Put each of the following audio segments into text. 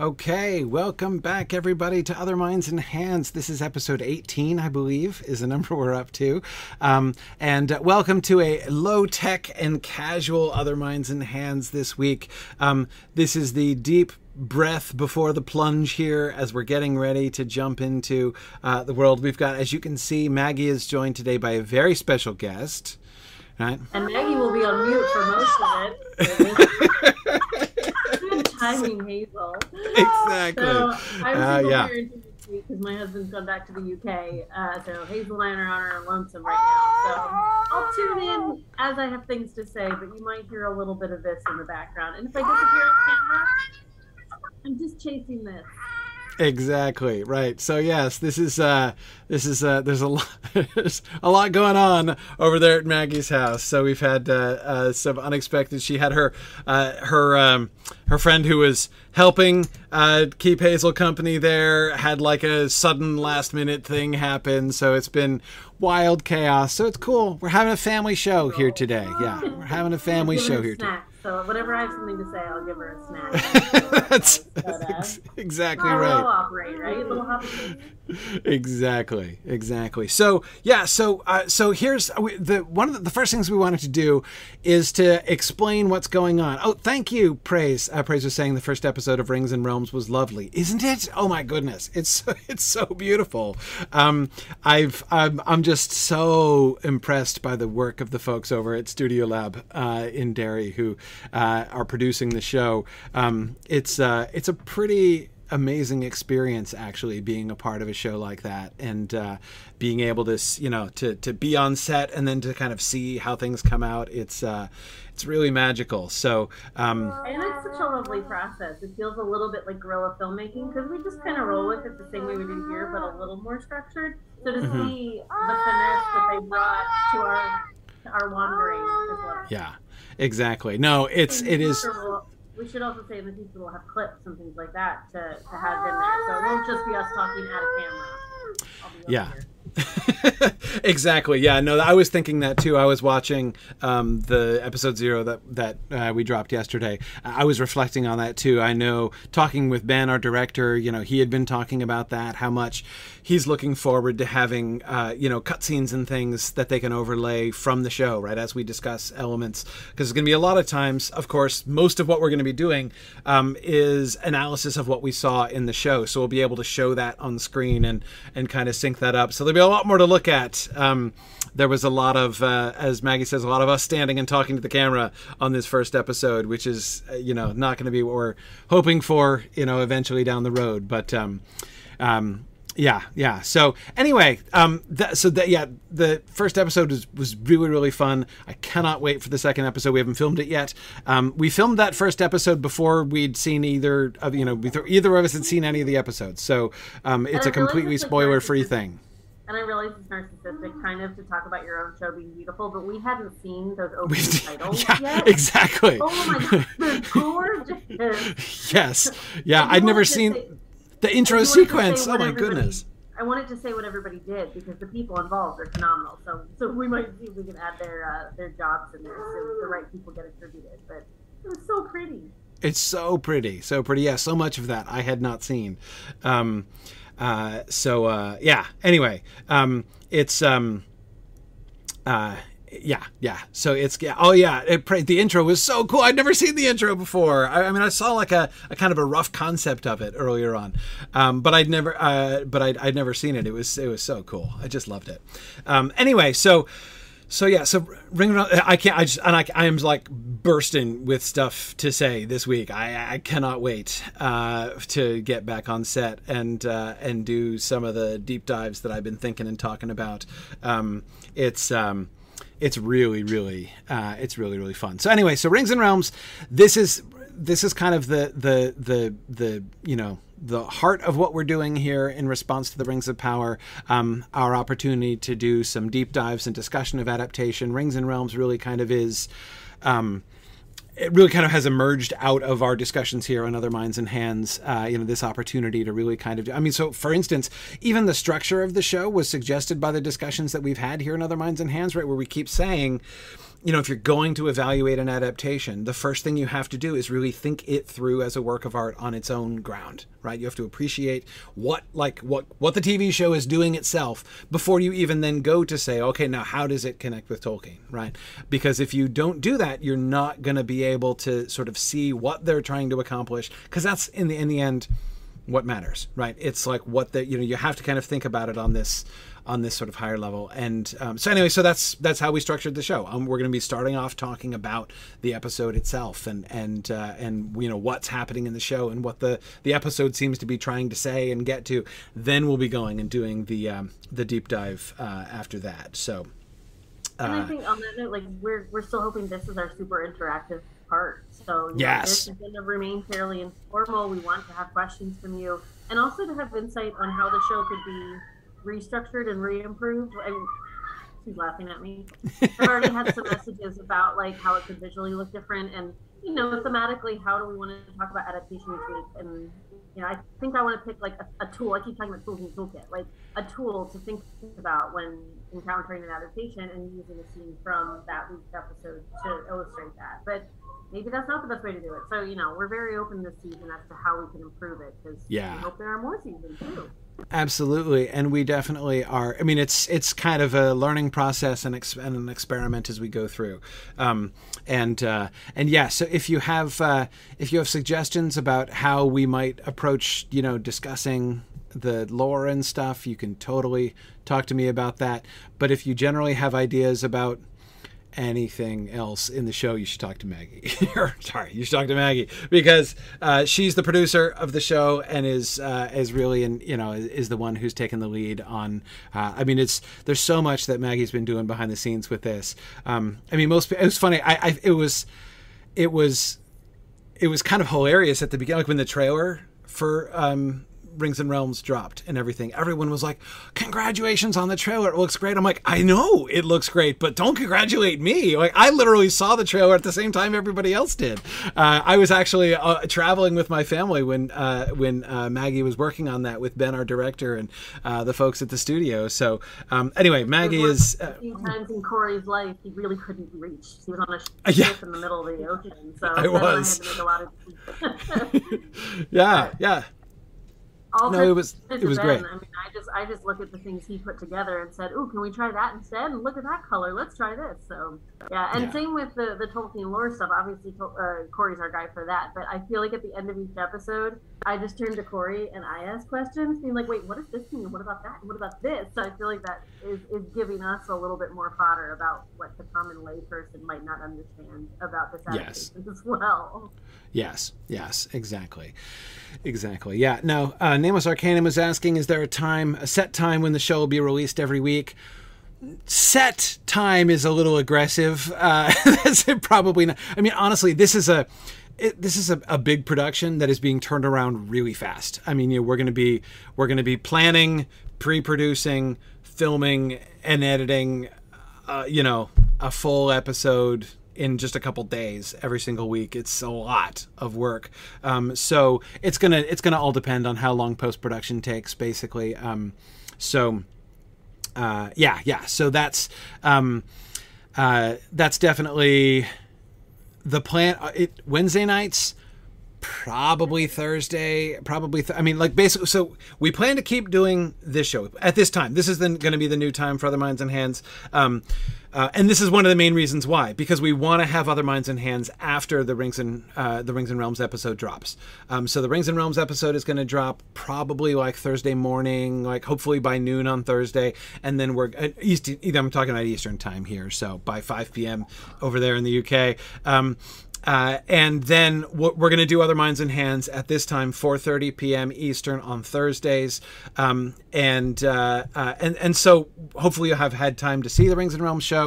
Okay, welcome back everybody to Other Minds and Hands. This is episode 18, I believe, is the number we're up to. And welcome to a low-tech and casual Other Minds and Hands this week. This is the deep breath before the plunge here as we're getting ready to jump into the world. We've got, as you can see, Maggie is joined today by a very special guest. Right. And Maggie will be on mute for most of it. Good timing, Hazel. Exactly. So I'm single parenting this week because my husband's gone back to the UK. So Hazel and I are on our lonesome right now. So I'll tune in as I have things to say, but you might hear a little bit of this in the background. And if I disappear off camera, I'm just chasing this. Exactly right. So yes, this is there's a lot going on over there at Maggie's house. So we've had some unexpected. She had her friend who was helping keep Hazel company there had like a sudden last minute thing happen. So it's been wild chaos. So it's cool. We're having a family show here today. Yeah, we're having a family show here today. So whenever I have something to say, I'll give her a snack. That's exactly right. We'll operate, right? Little Hobbit. Exactly. So yeah, so here's one of the first things we wanted to do is to explain what's going on. Oh, thank you, Praise. Praise was saying the first episode of Rings and Realms was lovely, isn't it? Oh my goodness, it's so beautiful. I'm just so impressed by the work of the folks over at Studio Lab in Derry who are producing the show. It's a pretty amazing experience actually being a part of a show like that and being able to, you know, to be on set and then to kind of see how things come out. It's really magical. So and it's such a lovely process. It feels a little bit like guerrilla filmmaking because we just kind of roll with it the same way we do here, but a little more structured. So to see the finesse that they brought to our wandering as well. Yeah, exactly. No, it is. We should also say in the future we'll have clips and things like that to have in there. So it won't just be us talking at a camera. Yeah. Exactly. Yeah. No, I was thinking that too. I was watching the episode 0 that we dropped yesterday. I was reflecting on that too. I know talking with Ben, our director, you know, he had been talking about that, how much he's looking forward to having, you know, cutscenes and things that they can overlay from the show, right, as we discuss elements. Because there's going to be a lot of times, of course, most of what we're going to be doing is analysis of what we saw in the show. So we'll be able to show that on screen and kind of sync that up. So there'll be a lot more to look at. There was a lot of, as Maggie says, a lot of us standing and talking to the camera on this first episode, which is, you know, not going to be what we're hoping for, you know, eventually down the road. But yeah. So anyway, the first episode was really, really fun. I cannot wait for the second episode. We haven't filmed it yet. We filmed that first episode before we'd seen either of us had seen any of the episodes. So it's a completely spoiler-free thing. And I realize it's narcissistic kind of to talk about your own show being beautiful, but we hadn't seen those opening titles yet. Exactly. Oh my God, they're gorgeous. Yes. Yeah, I'd never seen the intro sequence. Oh my goodness. I wanted to say what everybody did because the people involved are phenomenal. So we might see if we can add their jobs in there so the right people get attributed. But it was so pretty. It's so pretty. Yeah, so much of that I had not seen. Anyway, the intro was so cool. I'd never seen the intro before. I mean, I saw like a kind of a rough concept of it earlier on. But I'd never seen it. It was so cool. I just loved it. Anyway, so Ring Around. I am like bursting with stuff to say this week. I cannot wait to get back on set and do some of the deep dives that I've been thinking and talking about. It's really fun. So anyway, so Rings and Realms. This is kind of the you know, the heart of what we're doing here in response to the Rings of Power, our opportunity to do some deep dives and discussion of adaptation. Rings and Realms really kind of is, it really kind of has emerged out of our discussions here on Other Minds and Hands, you know, this opportunity to really kind of do, I mean, so for instance, even the structure of the show was suggested by the discussions that we've had here in Other Minds and Hands, right, where we keep saying, you know, if you're going to evaluate an adaptation, the first thing you have to do is really think it through as a work of art on its own ground, right? You have to appreciate what the TV show is doing itself before you even then go to say, okay, now how does it connect with Tolkien, right? Because if you don't do that, you're not going to be able to sort of see what they're trying to accomplish, because that's in the end what matters, right? It's like what the, you know, you have to kind of think about it on this sort of higher level. And so anyway, so that's how we structured the show. We're going to be starting off talking about the episode itself and you know, what's happening in the show and what the episode seems to be trying to say and get to. Then we'll be going and doing the deep dive after that. So and I think on that note, like we're still hoping this is our super interactive part. So yes, this is going to remain fairly informal. We want to have questions from you and also to have insight on how the show could be restructured and re-improved. She's laughing at me. I've already had some messages about like how it could visually look different and, you know, thematically, how do we want to talk about adaptation each week? And, you know, I think I want to pick like a tool. I keep talking about tools in toolkit, like a tool to think about when encountering an adaptation and using a scene from that week's episode to illustrate that. But maybe that's not the best way to do it. So, you know, we're very open this season as to how we can improve it, because we hope there are more seasons too. Absolutely. And we definitely are. I mean, it's kind of a learning process and an experiment as we go through. And yeah, so if you have suggestions about how we might approach, you know, discussing the lore and stuff, you can totally talk to me about that. But if you generally have ideas about anything else in the show, you should talk to Maggie. Sorry, you should talk to Maggie, because she's the producer of the show and is really, and you know, is the one who's taken the lead on. I mean, there's so much that Maggie's been doing behind the scenes with this. I mean, it was funny. It was kind of hilarious at the beginning, like when the trailer for Rings and Realms dropped and everything. Everyone was like, congratulations on the trailer. It looks great. I'm like, I know it looks great, but don't congratulate me. Like, I literally saw the trailer at the same time everybody else did. I was actually traveling with my family when Maggie was working on that with Ben, our director, and the folks at the studio. So anyway, Maggie is... a few times in Corey's life, he really couldn't reach. He was on a ship in the middle of the ocean. So I was. I had to make a lot of... Yeah. It was great. I mean, I just look at the things he put together and said, "Ooh, can we try that instead? And look at that color. Let's try this." So, yeah. And same with the Tolkien lore stuff. Obviously, Corey's our guy for that. But I feel like at the end of each episode, I just turn to Corey and I ask questions, being like, "Wait, what does this mean? What about that? What about this?" So I feel like that is giving us a little bit more fodder about what the common layperson might not understand about this adaptation as well. Yes, exactly. Yeah. Now, Nameless Arcanum is asking, is there a set time when the show will be released every week? Set time is a little aggressive. That's probably not. I mean, honestly, this is a big production that is being turned around really fast. I mean, you know, we're going to be planning, pre-producing, filming, and editing, you know, a full episode in just a couple days every single week. It's a lot of work. So it's gonna all depend on how long post-production takes, basically. So that's definitely the plan. Wednesday nights, probably Thursday, I mean, like, basically, so we plan to keep doing this show at this time. This is going to be the new time for Other Minds and Hands. And this is one of the main reasons why, because we want to have Other Minds and Hands after the Rings and Realms episode drops. So the Rings and Realms episode is going to drop probably like Thursday morning, like hopefully by noon on Thursday, and then we're at I'm talking about Eastern time here, so by 5 p.m. over there in the UK. And then we're going to do Other Minds and Hands at this time, 4:30 p.m. Eastern on Thursdays, and so hopefully you'll have had time to see the Rings and Realms show.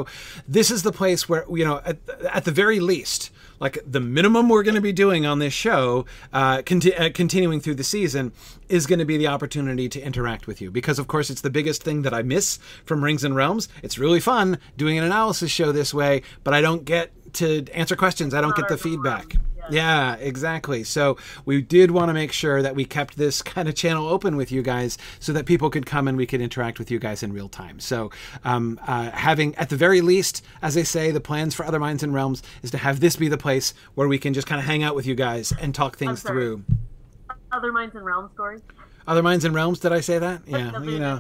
This is the place where, you know, at the very least, like the minimum we're going to be doing on this show, continuing through the season, is going to be the opportunity to interact with you, because of course it's the biggest thing that I miss from Rings and Realms. It's really fun doing an analysis show this way, but I don't get to answer questions. I don't get the feedback. Yeah, exactly. So we did want to make sure that we kept this kind of channel open with you guys so that people could come and we could interact with you guys in real time. So having, at the very least, as I say, the plans for Other Minds and Realms is to have this be the place where we can just kind of hang out with you guys and talk things through. Other Minds and Realms stories. Other Minds and Realms, did I say that? Yeah, you know.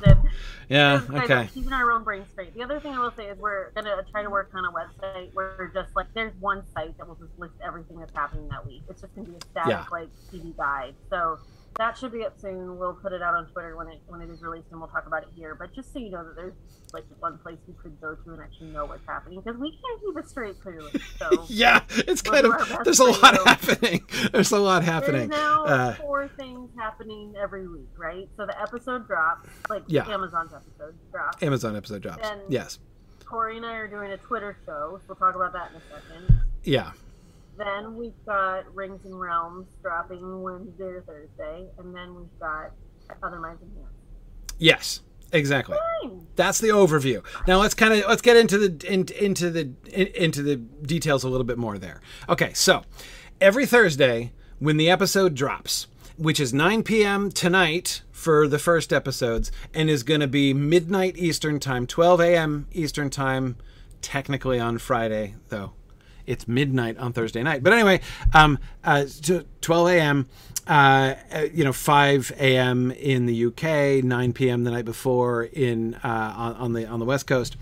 Yeah, okay. She's in our own brain space. The other thing I will say is we're going to try to work on a website where we're just like, there's one site that will just list everything that's happening that week. It's just going to be a static, like, TV guide. So that should be up soon. We'll put it out on Twitter when it is released, and we'll talk about it here. But just so you know that there's, like, one place you could go to and actually know what's happening, because we can't keep it straight, clearly. So yeah, it's kind of, there's a lot happening. There's a lot happening. There's now 4 things happening every week, right? So the episode drops, like Amazon's episode drops. Amazon episode drops, and yes. Corey and I are doing a Twitter show. So we'll talk about that in a second. Yeah. Then we've got Rings and Realms dropping Wednesday or Thursday, and then we've got Other Minds and Hands. Yes, exactly. Fine. That's the overview. Now let's get into the details a little bit more there. Okay, so every Thursday when the episode drops, which is 9 p.m. tonight for the first episodes, and is going to be midnight Eastern time, 12 a.m. Eastern time, technically on Friday though. It's midnight on Thursday night. But anyway, 12 a.m., 5 a.m. in the UK, 9 p.m. the night before on the West Coast.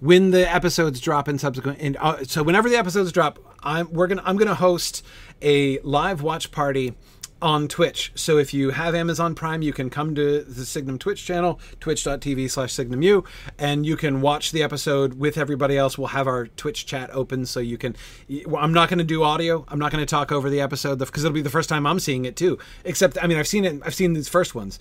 When the episodes drop and subsequent, so whenever the episodes drop, I'm gonna host a live watch party on Twitch. So if you have Amazon Prime, you can come to the Signum Twitch channel, twitch.tv/SignumU, and you can watch the episode with everybody else. We'll have our Twitch chat open so you can... I'm not going to do audio. I'm not going to talk over the episode because it'll be the first time I'm seeing it too. Except, I mean, I've seen these first ones.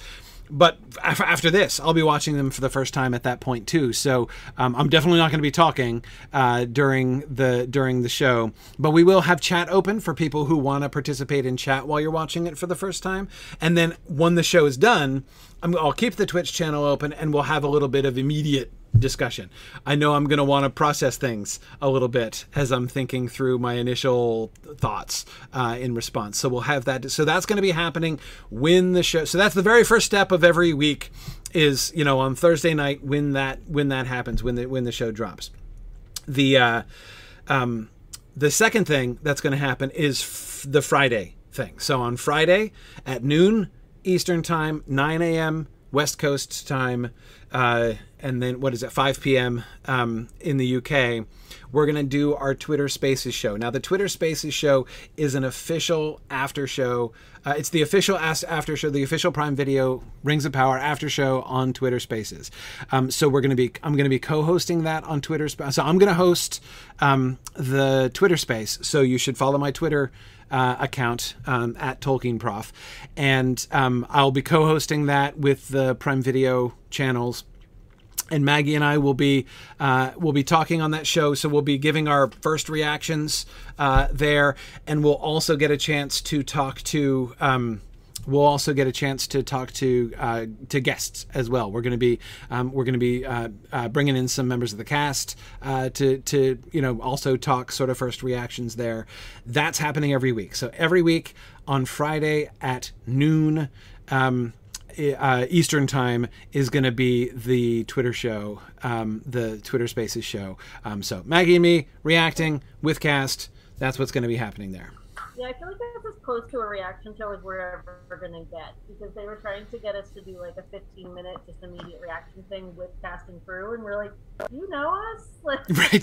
But after this, I'll be watching them for the first time at that point too. So I'm definitely not going to be talking during the show. But we will have chat open for people who want to participate in chat while you're watching it for the first time. And then when the show is done, I'll keep the Twitch channel open and we'll have a little bit of immediate discussion. I know I'm going to want to process things a little bit as I'm thinking through my initial thoughts in response. So we'll have that. So that's going to be happening when the show. So that's the very first step of every week is, you know, on Thursday night when that happens, when the show drops. The second thing that's going to happen is the Friday thing. So on Friday at noon Eastern time, 9 a.m. West Coast time, and then what is it, 5 p.m. In the UK, we're going to do our Twitter Spaces show. Now, the Twitter Spaces show is an official after show. It's the official after show, the official Prime Video Rings of Power after show on Twitter Spaces. So I'm going to be co-hosting that on Twitter. So I'm going to host the Twitter Space. So you should follow my Twitter account at TolkienProf, and I'll be co-hosting that with the Prime Video channels. And Maggie and I will be talking on that show, so we'll be giving our first reactions there, and we'll also get a chance to talk to to guests as well. We're going to be bringing in some members of the cast to also talk sort of first reactions there. That's happening every week. So every week on Friday at noon. Eastern time is going to be the Twitter show, the Twitter Spaces show. So Maggie and me reacting with cast. That's what's going to be happening there. Yeah, I feel like that's as close to a reaction show as we're ever going to get, because they were trying to get us to do like a 15-minute just immediate reaction thing with cast and crew, and we're like, you know us? Like,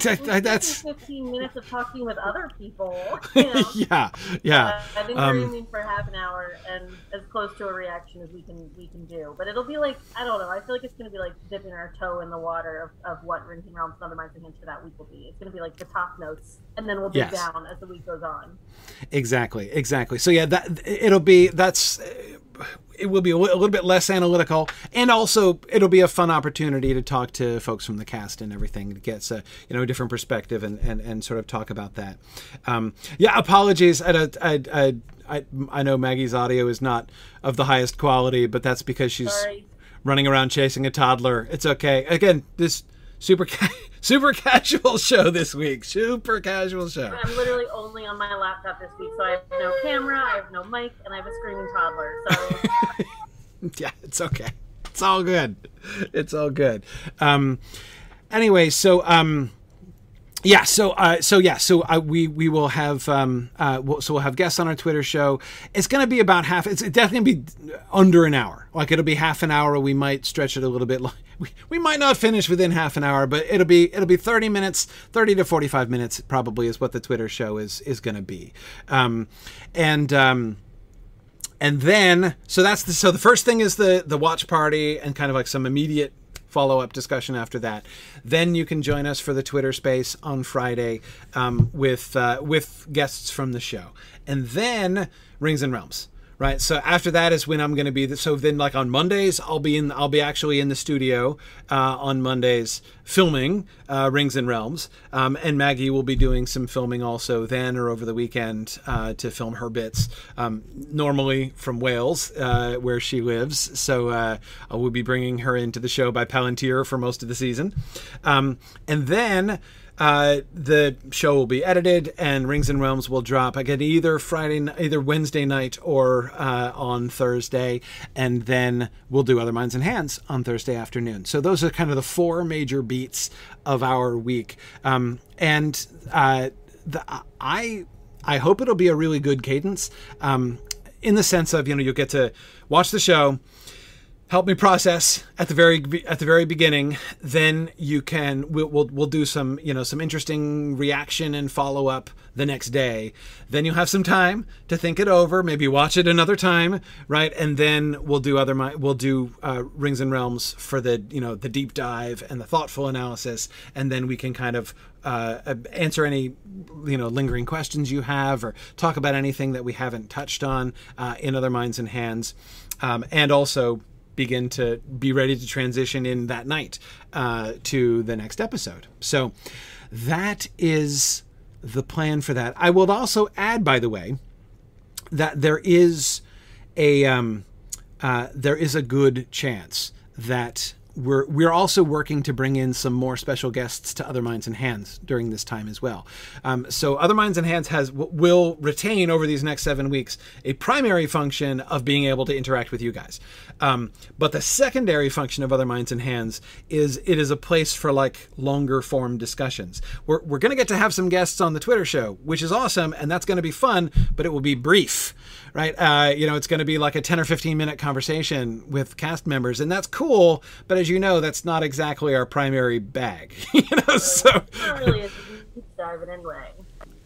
right, that's 15 minutes of talking with other people. You know? Yeah. I've been dreaming for half an hour, and as close to a reaction as we can do. But it'll be like, I don't know, I feel like it's going to be like dipping our toe in the water of what Rings and Realms and Other Minds and Hands for that week will be. It's going to be like the top notes, and then we'll be down as the week goes on. Exactly. So yeah, it will be a little bit less analytical, and also it'll be a fun opportunity to talk to folks from the cast and everything to get a different perspective and sort of talk about that. Apologies. I know Maggie's audio is not of the highest quality, but that's because she's running around chasing a toddler. It's okay. Again, this Super casual show this week. Super casual show. I'm literally only on my laptop this week, so I have no camera, I have no mic, and I have a screaming toddler. So yeah, it's okay. It's all good. It's all good. Anyway, so yeah, so we will have we'll have guests on our Twitter show. It's going to be about half. It's definitely going to be under an hour. Like it'll be half an hour. We might stretch it a little bit. We might not finish within half an hour, but it'll be 30 minutes, 30 to 45 minutes probably is what the Twitter show is going to be. And then so the first thing is the watch party and kind of like some immediate follow-up discussion after that. Then you can join us for the Twitter Space on Friday with guests from the show. And then Rings and Realms, right? So after that is when I'm going to be. So then, like on Mondays, I'll be actually in the studio on Mondays filming Rings and Realms, and Maggie will be doing some filming also then or over the weekend to film her bits. Normally from Wales, where she lives, so I will be bringing her into the show by Palantir for most of the season, and then the show will be edited, and Rings and Realms will drop again either Wednesday night or on Thursday, and then we'll do Other Minds and Hands on Thursday afternoon. So those are kind of the four major beats of our week, and I hope it'll be a really good cadence, in the sense of, you'll get to watch the show, help me process at the very beginning. Then you can we'll do some some interesting reaction and follow up the next day. Then you'll have some time to think it over, maybe watch it another time, right? And then we'll do Rings and Realms for the the deep dive and the thoughtful analysis, and then we can kind of answer any lingering questions you have or talk about anything that we haven't touched on in Other Minds and Hands, and also begin to be ready to transition in that night to the next episode. So that is the plan for that. I will also add, by the way, that there is a good chance that we're also working to bring in some more special guests to Other Minds and Hands during this time as well. So Other Minds and Hands will retain over these next 7 weeks a primary function of being able to interact with you guys. But the secondary function of Other Minds and Hands is it is a place for like longer form discussions. We're going to get to have some guests on the Twitter show, which is awesome, and that's going to be fun, but it will be brief, right? It's going to be like a 10 or 15 minute conversation with cast members, and that's cool, but as you know, that's not exactly our primary bag.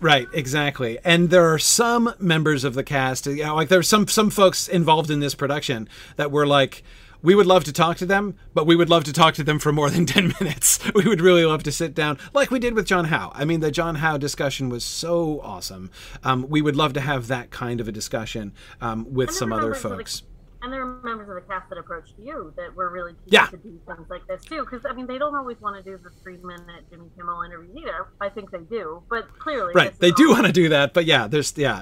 Right, exactly. And there are some members of the cast, there's some folks involved in this production that were like, we would love to talk to them, but we would love to talk to them for more than 10 minutes. We would really love to sit down like we did with John Howe. I mean, the John Howe discussion was so awesome. We would love to have that kind of a discussion with some other folks. And there are members of the cast that approached you that were really keen to do things like this, too. Because, they don't always want to do the 3-minute Jimmy Kimmel interviews either. I think they do. But clearly... Right. They do want to do that. But,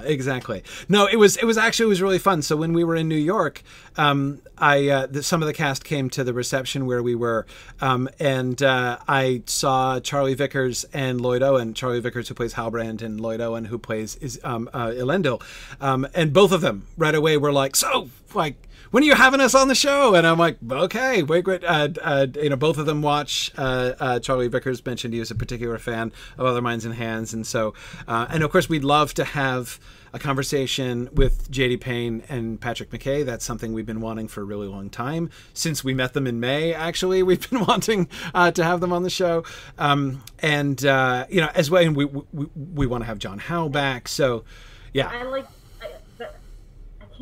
exactly. No, it was actually really fun. So when we were in New York, some of the cast came to the reception where we were. And I saw Charlie Vickers and Lloyd Owen. Charlie Vickers, who plays Halbrand, and Lloyd Owen, who plays Elendil. And both of them right away were like, when are you having us on the show? And I'm like, okay, wait. Both of them watch. Charlie Vickers mentioned he was a particular fan of Other Minds and Hands. And so, and of course, we'd love to have a conversation with JD Payne and Patrick McKay. That's something we've been wanting for a really long time. Since we met them in May, actually, we've been wanting to have them on the show. As well, and we want to have John Howe back. So, yeah.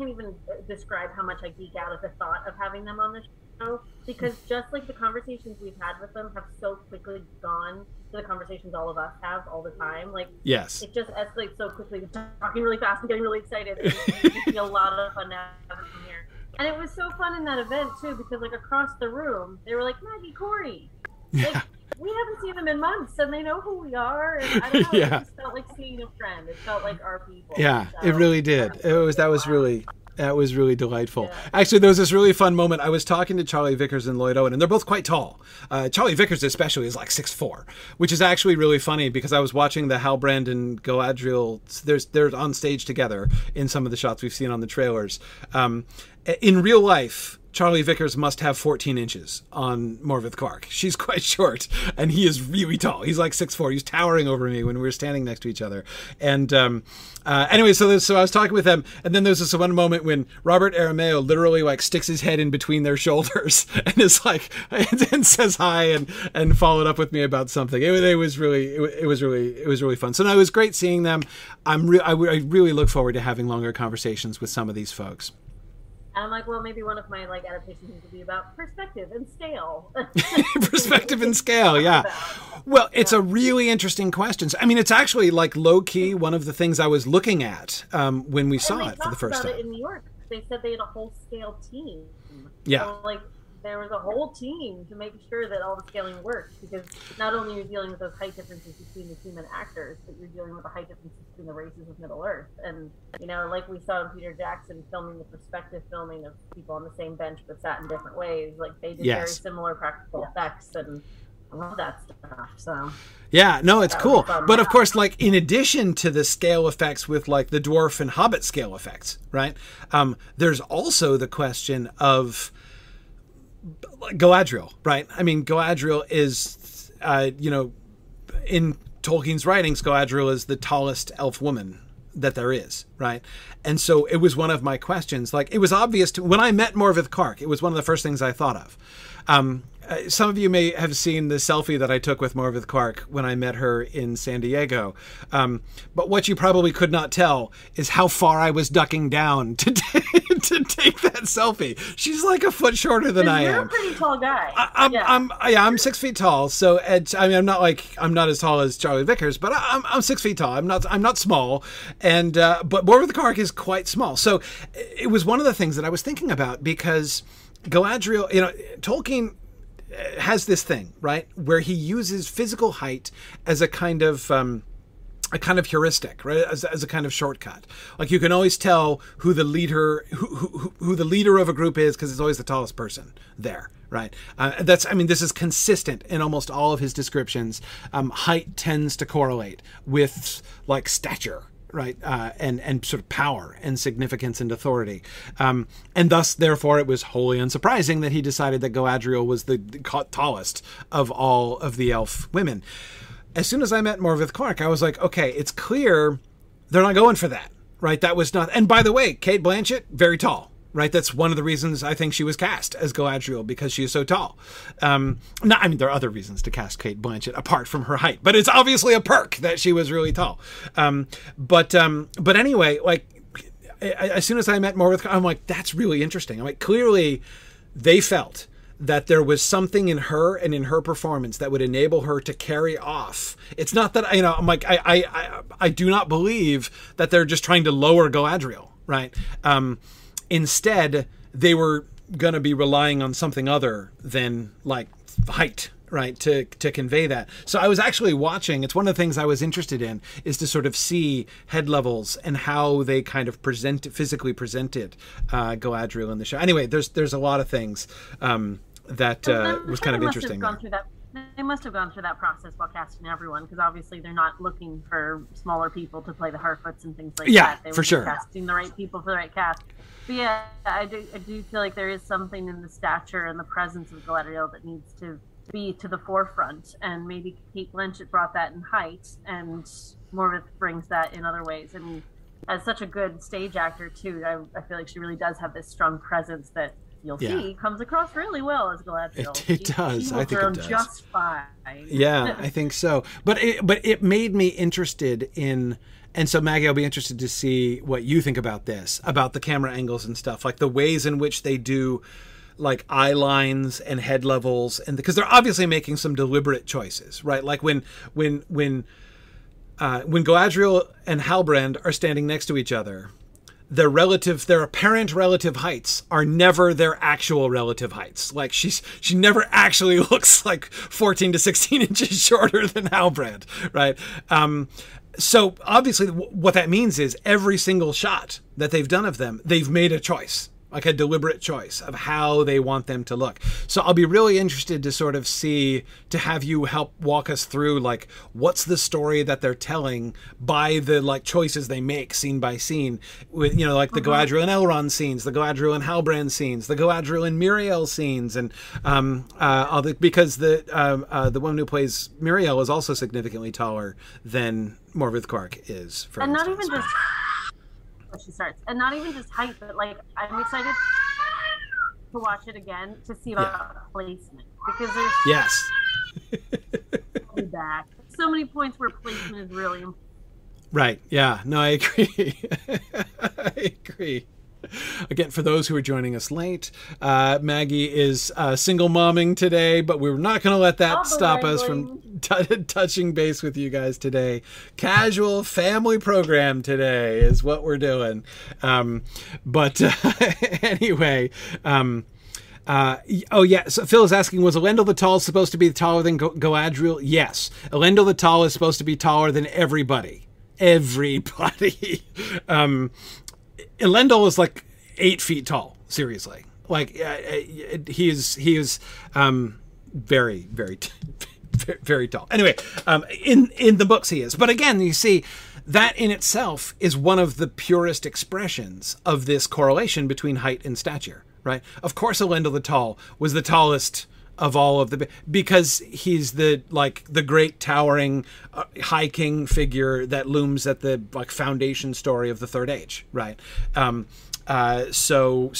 I can't even describe how much I geek out at the thought of having them on the show, because just like the conversations we've had with them have so quickly gone to the conversations all of us have all the time. Like, yes, it just escalates so quickly. We're talking really fast and getting really excited. It's be a lot of fun now here, and it was so fun in that event too, because like across the room they were like Maggie, Corey. Like, yeah. We haven't seen them in months, and they know who we are. And I don't know, yeah. It just felt like seeing a friend. It felt like our people. Yeah, so, it really did. It was really That was really delightful. Yeah. Actually, there was this really fun moment. I was talking to Charlie Vickers and Lloyd Owen, and they're both quite tall. Charlie Vickers especially is like 6'4", which is actually really funny because I was watching the Halbrand and Galadriel. They're on stage together in some of the shots we've seen on the trailers. In real life, Charlie Vickers must have 14 inches on Morfydd Clark. She's quite short, and he is really tall. He's like 6'4". He's towering over me when we were standing next to each other. And anyway, so I was talking with them, and then there's this one moment when Robert Arameo literally like sticks his head in between their shoulders and is like and says hi and followed up with me about something. It was really fun. So no, it was great seeing them. I really look forward to having longer conversations with some of these folks. I'm like, well, maybe one of my like adaptations would be about perspective and scale. Perspective and scale, yeah. Well, it's a really interesting question. I mean, it's actually like low key one of the things I was looking at when we saw it for the first time. It in New York, they said they had a whole scale team. Yeah, so, like there was a whole team to make sure that all the scaling works, because not only you're dealing with those height differences between the human actors, but you're dealing with the height differences between the races of Middle Earth. And, you know, like we saw in Peter Jackson filming the perspective filming of people on the same bench but sat in different ways, like they did very similar practical effects, and I love that stuff. So yeah, no, it's cool. But of course, like in addition to the scale effects with like the dwarf and hobbit scale effects, right? There's also the question of Galadriel, right? I mean, Galadriel is, you know, in Tolkien's writings, Galadriel is the tallest elf woman that there is, right? And so it was one of my questions. Like, it was obvious to, when I met Morfydd Clark, it was one of the first things I thought of. Some of you may have seen the selfie that I took with Morfydd Clark when I met her in San Diego. But what you probably could not tell is how far I was ducking down to take that selfie. She's like a foot shorter than I am. You're a pretty tall guy. I'm 6 feet tall. So I mean, I'm not as tall as Charlie Vickers, but I'm 6 feet tall. I'm not small. And but Morfydd Clark is quite small. So it was one of the things that I was thinking about, because Galadriel, you know, Tolkien has this thing, right, where he uses physical height as a kind of heuristic, right, as a kind of shortcut. Like, you can always tell who the leader who the leader of a group is, because it's always the tallest person there, right? This is consistent in almost all of his descriptions. Height tends to correlate with like stature, right, and sort of power and significance and authority, and thus, therefore, it was wholly unsurprising that he decided that Galadriel was the tallest of all of the elf women. As soon as I met Morfydd Clark, I was like, okay, it's clear they're not going for that, right? That was not. And by the way, Cate Blanchett, very tall, right? That's one of the reasons I think she was cast as Galadriel, because she is so tall. There are other reasons to cast Cate Blanchett apart from her height, but it's obviously a perk that she was really tall. But anyway, like as soon as I met Morfydd, I'm like, that's really interesting. I'm like, clearly they felt that there was something in her and in her performance that would enable her to carry off. It's not that, you know, I'm like, I do not believe that they're just trying to lower Galadriel, right? Instead, they were going to be relying on something other than like height, right, to convey that. So I was actually watching. It's one of the things I was interested in, is to sort of see head levels and how they kind of physically presented Galadriel in the show. Anyway, there's a lot of things that was kind of interesting. They must have gone through that process while casting everyone, because obviously they're not looking for smaller people to play the Harfoots and things like that. They were casting the right people for the right cast. But yeah, I do feel like there is something in the stature and the presence of Galadriel that needs to be to the forefront, and maybe Cate Blanchett brought that in height, and Morfydd brings that in other ways. I mean, as such a good stage actor too, I feel like she really does have this strong presence that you'll see comes across really well as Galadriel. It does. I think it does. Just fine. Yeah, I think so. But it made me interested in, and so Maggie, I'll be interested to see what you think about this, about the camera angles and stuff, like the ways in which they do like eye lines and head levels, and because they're obviously making some deliberate choices, right? Like when Galadriel and Halbrand are standing next to each other, their apparent relative heights are never their actual relative heights. Like she never actually looks like 14 to 16 inches shorter than Halbrand, right? So obviously what that means is every single shot that they've done of them, they've made a choice, like a deliberate choice of how they want them to look. So I'll be really interested to sort of see, to have you help walk us through, like, what's the story that they're telling by the, like, choices they make scene by scene with, you know, like the Galadriel and Elrond scenes, the Galadriel and Halbrand scenes, the Galadriel and Muriel scenes. And, because the woman who plays Muriel is also significantly taller than Morfydd Clark is. And not even just height, but, like, I'm excited to watch it again to see about placement, because there's so many points where placement is really important. Right. Yeah. No, I agree. I agree. Again, for those who are joining us late, Maggie is single momming today, but we're not going to let that stop us from touching base with you guys today. Casual family program today is what we're doing. Anyway... So Phil is asking, was Elendil the Tall supposed to be taller than Galadriel? Yes. Elendil the Tall is supposed to be taller than everybody. Everybody. Elendil is like 8 feet tall. Seriously, like he is very, very, very tall. Anyway, in the books he is. But again, you see, that in itself is one of the purest expressions of this correlation between height and stature. Right? Of course, Elendil the Tall was the tallest of all of the, because he's the, like, the great towering high king figure that looms at the, like, foundation story of the Third Age, right? So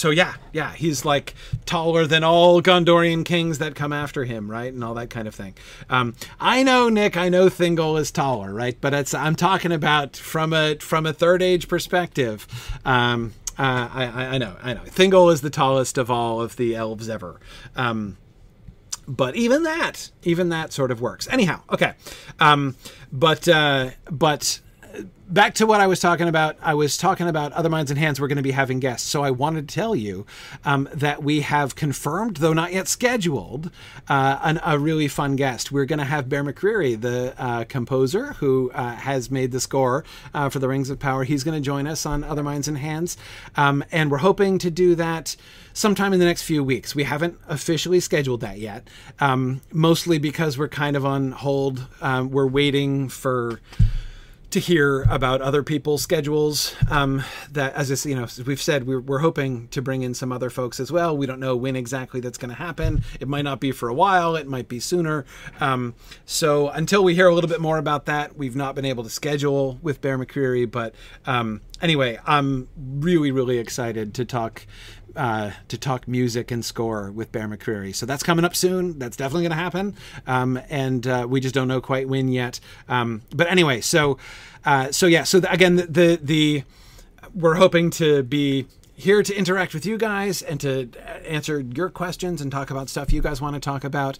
he's, like, taller than all Gondorian kings that come after him, right, and all that kind of thing. I know Thingol is taller, right, but I'm talking about from a Third Age perspective. I know. Thingol is the tallest of all of the elves ever. But even that sort of works. Anyhow, okay. But back to what I was talking about. I was talking about Other Minds and Hands. We're going to be having guests. So I wanted to tell you that we have confirmed, though not yet scheduled, a really fun guest. We're going to have Bear McCreary, the composer who has made the score for The Rings of Power. He's going to join us on Other Minds and Hands. And we're hoping to do that sometime in the next few weeks. We haven't officially scheduled that yet, mostly because we're kind of on hold. We're waiting to hear about other people's schedules, that, as you know, we've said, we're hoping to bring in some other folks as well. We don't know when exactly that's going to happen. It might not be for a while. It might be sooner. So until we hear a little bit more about that, we've not been able to schedule with Bear McCreary. But anyway, I'm really, really excited to talk music and score with Bear McCreary. So that's coming up soon. That's definitely going to happen. We just don't know quite when yet. So we're hoping to be here to interact with you guys and to answer your questions and talk about stuff you guys want to talk about,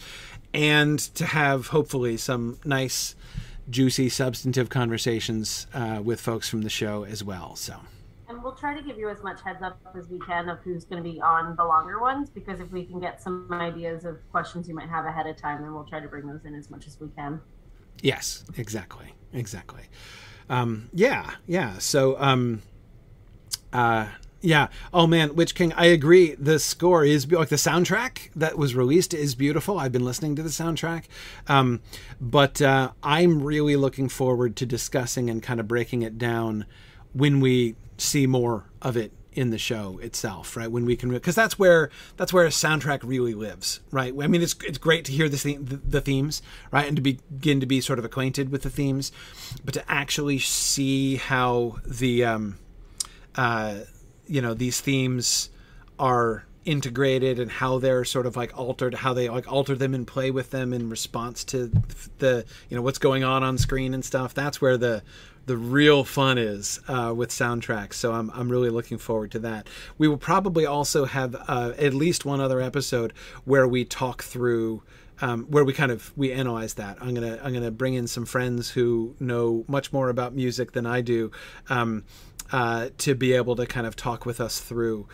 and to have hopefully some nice, juicy, substantive conversations with folks from the show as well. So. And we'll try to give you as much heads up as we can of who's going to be on the longer ones, because if we can get some ideas of questions you might have ahead of time, then we'll try to bring those in as much as we can. Yes, exactly. Yeah. Oh man, Witch King, I agree. The score is like the soundtrack that was released is beautiful. I've been listening to the soundtrack. But I'm really looking forward to discussing and kind of breaking it down when we see more of it in the show itself, right? When we can, because that's where a soundtrack really lives, right? I mean, it's great to hear the themes, right? And to begin to be sort of acquainted with the themes, but to actually see how the, these themes are integrated and how they're sort of like altered, how they like alter them and play with them in response to the, you know, what's going on screen and stuff. That's where the real fun is with soundtracks. So I'm really looking forward to that. We will probably also have at least one other episode where we talk through, where we analyze that. I'm gonna bring in some friends who know much more about music than I do, to be able to kind of talk with us through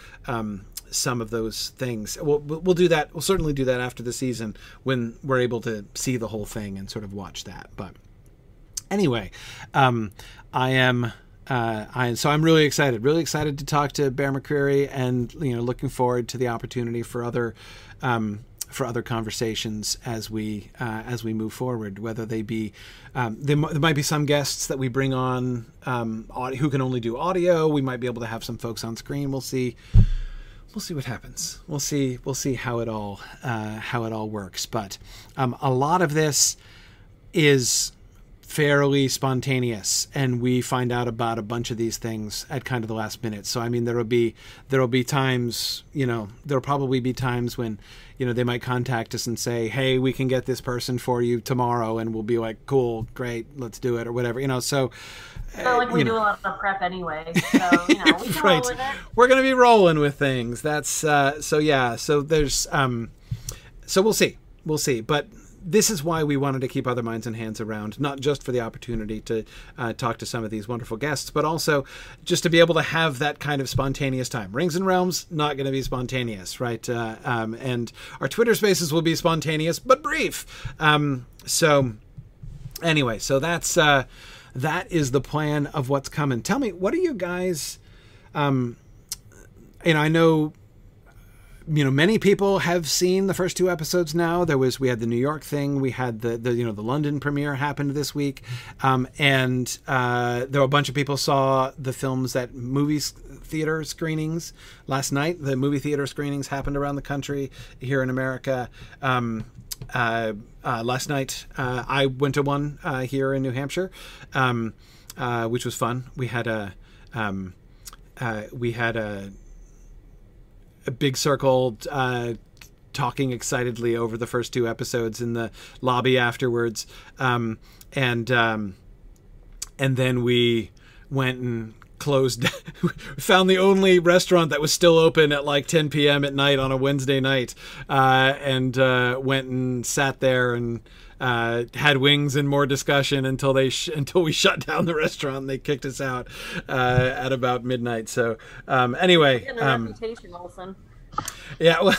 some of those things. We'll do that. We'll certainly do that after the season when we're able to see the whole thing and sort of watch that. But Anyway, so I'm really excited to talk to Bear McCreary, and, you know, looking forward to the opportunity for other conversations as we move forward, whether they be, there might be some guests that we bring on, who can only do audio. We might be able to have some folks on screen. We'll see what happens. We'll see how it all works. But, a lot of this is fairly spontaneous, and we find out about a bunch of these things at kind of the last minute. So I mean, there'll be times, you know, there'll probably be times when, you know, they might contact us and say, hey, we can get this person for you tomorrow, and we'll be like, cool, great, let's do it, or whatever, you know. So it's not like we do a lot of prep anyway, so, you know, we can right. roll with it. We're gonna be rolling with things. That's so we'll see. But this is why we wanted to keep Other Minds and Hands around, not just for the opportunity to talk to some of these wonderful guests, but also just to be able to have that kind of spontaneous time. Rings and Realms, not going to be spontaneous, right? And our Twitter Spaces will be spontaneous, but brief. So that's that is the plan of what's coming. Tell me, what are you guys... I know... you know, many people have seen the first two episodes now. We had the New York thing. We had the London premiere happened this week. There were a bunch of people saw the films at movie theater screenings last night. The movie theater screenings happened around the country, here in America. Last night, I went to one here in New Hampshire, which was fun. We had a big circle talking excitedly over the first two episodes in the lobby afterwards. And then we went and closed, found the only restaurant that was still open at like 10 PM at night on a Wednesday night. And went and sat there and, had wings and more discussion until we shut down the restaurant and they kicked us out at about midnight. So anyway, reputation, Olsen. Yeah, well,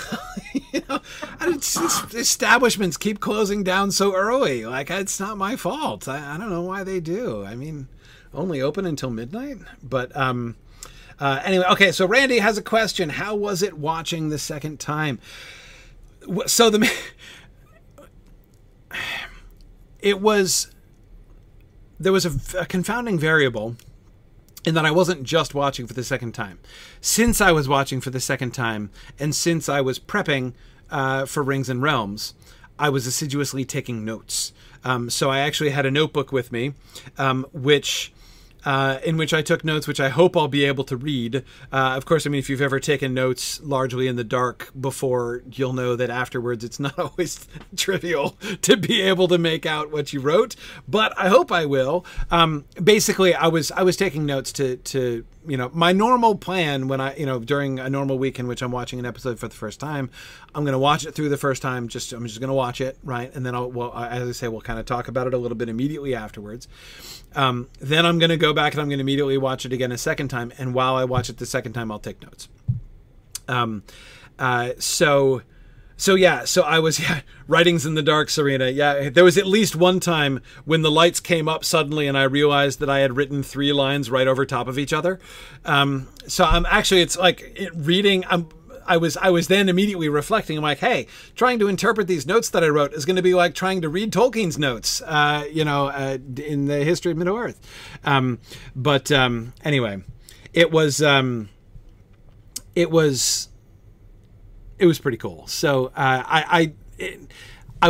you know, establishments keep closing down so early. Like, it's not my fault. I don't know why they do. I mean, only open until midnight, but. Anyway, okay. So Randy has a question. How was it watching the second time? So there was a confounding variable in that I wasn't just watching for the second time. Since I was watching for the second time, and since I was prepping for Rings and Realms, I was assiduously taking notes. So I actually had a notebook with me, in which I took notes, which I hope I'll be able to read. Of course, I mean, if you've ever taken notes largely in the dark before, you'll know that afterwards it's not always trivial to be able to make out what you wrote. But I hope I will. Basically, I was taking notes to you know, my normal plan when I, you know, during a normal week in which I'm watching an episode for the first time, I'm going to watch it through the first time. I'm just going to watch it. Right. And then we'll kind of talk about it a little bit immediately afterwards. Then I'm going to go back and I'm going to immediately watch it again a second time. And while I watch it the second time, I'll take notes. So I was writings in the dark, Serena. Yeah, there was at least one time when the lights came up suddenly and I realized that I had written three lines right over top of each other. So I'm actually, it's like reading. I was then immediately reflecting. I'm like, hey, trying to interpret these notes that I wrote is going to be like trying to read Tolkien's notes, in the history of Middle Earth. Anyway, it was pretty cool. So I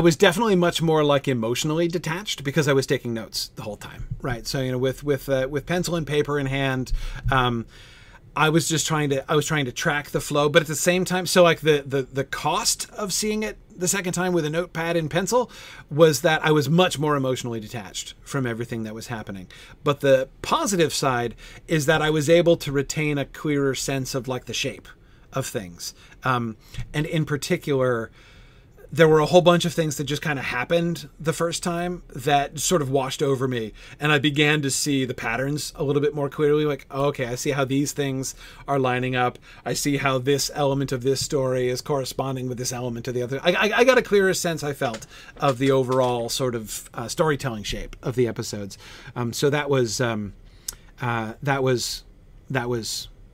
was definitely much more like emotionally detached because I was taking notes the whole time, right? So, you know, with pencil and paper in hand, I was trying to track the flow, but at the same time, so like the cost of seeing it the second time with a notepad and pencil was that I was much more emotionally detached from everything that was happening. But the positive side is that I was able to retain a clearer sense of like the shape of things. And in particular, there were a whole bunch of things that just kind of happened the first time that sort of washed over me. And I began to see the patterns a little bit more clearly. Like, oh, okay, I see how these things are lining up. I see how this element of this story is corresponding with this element of the other. I got a clearer sense, I felt, of the overall sort of storytelling shape of the episodes. So that was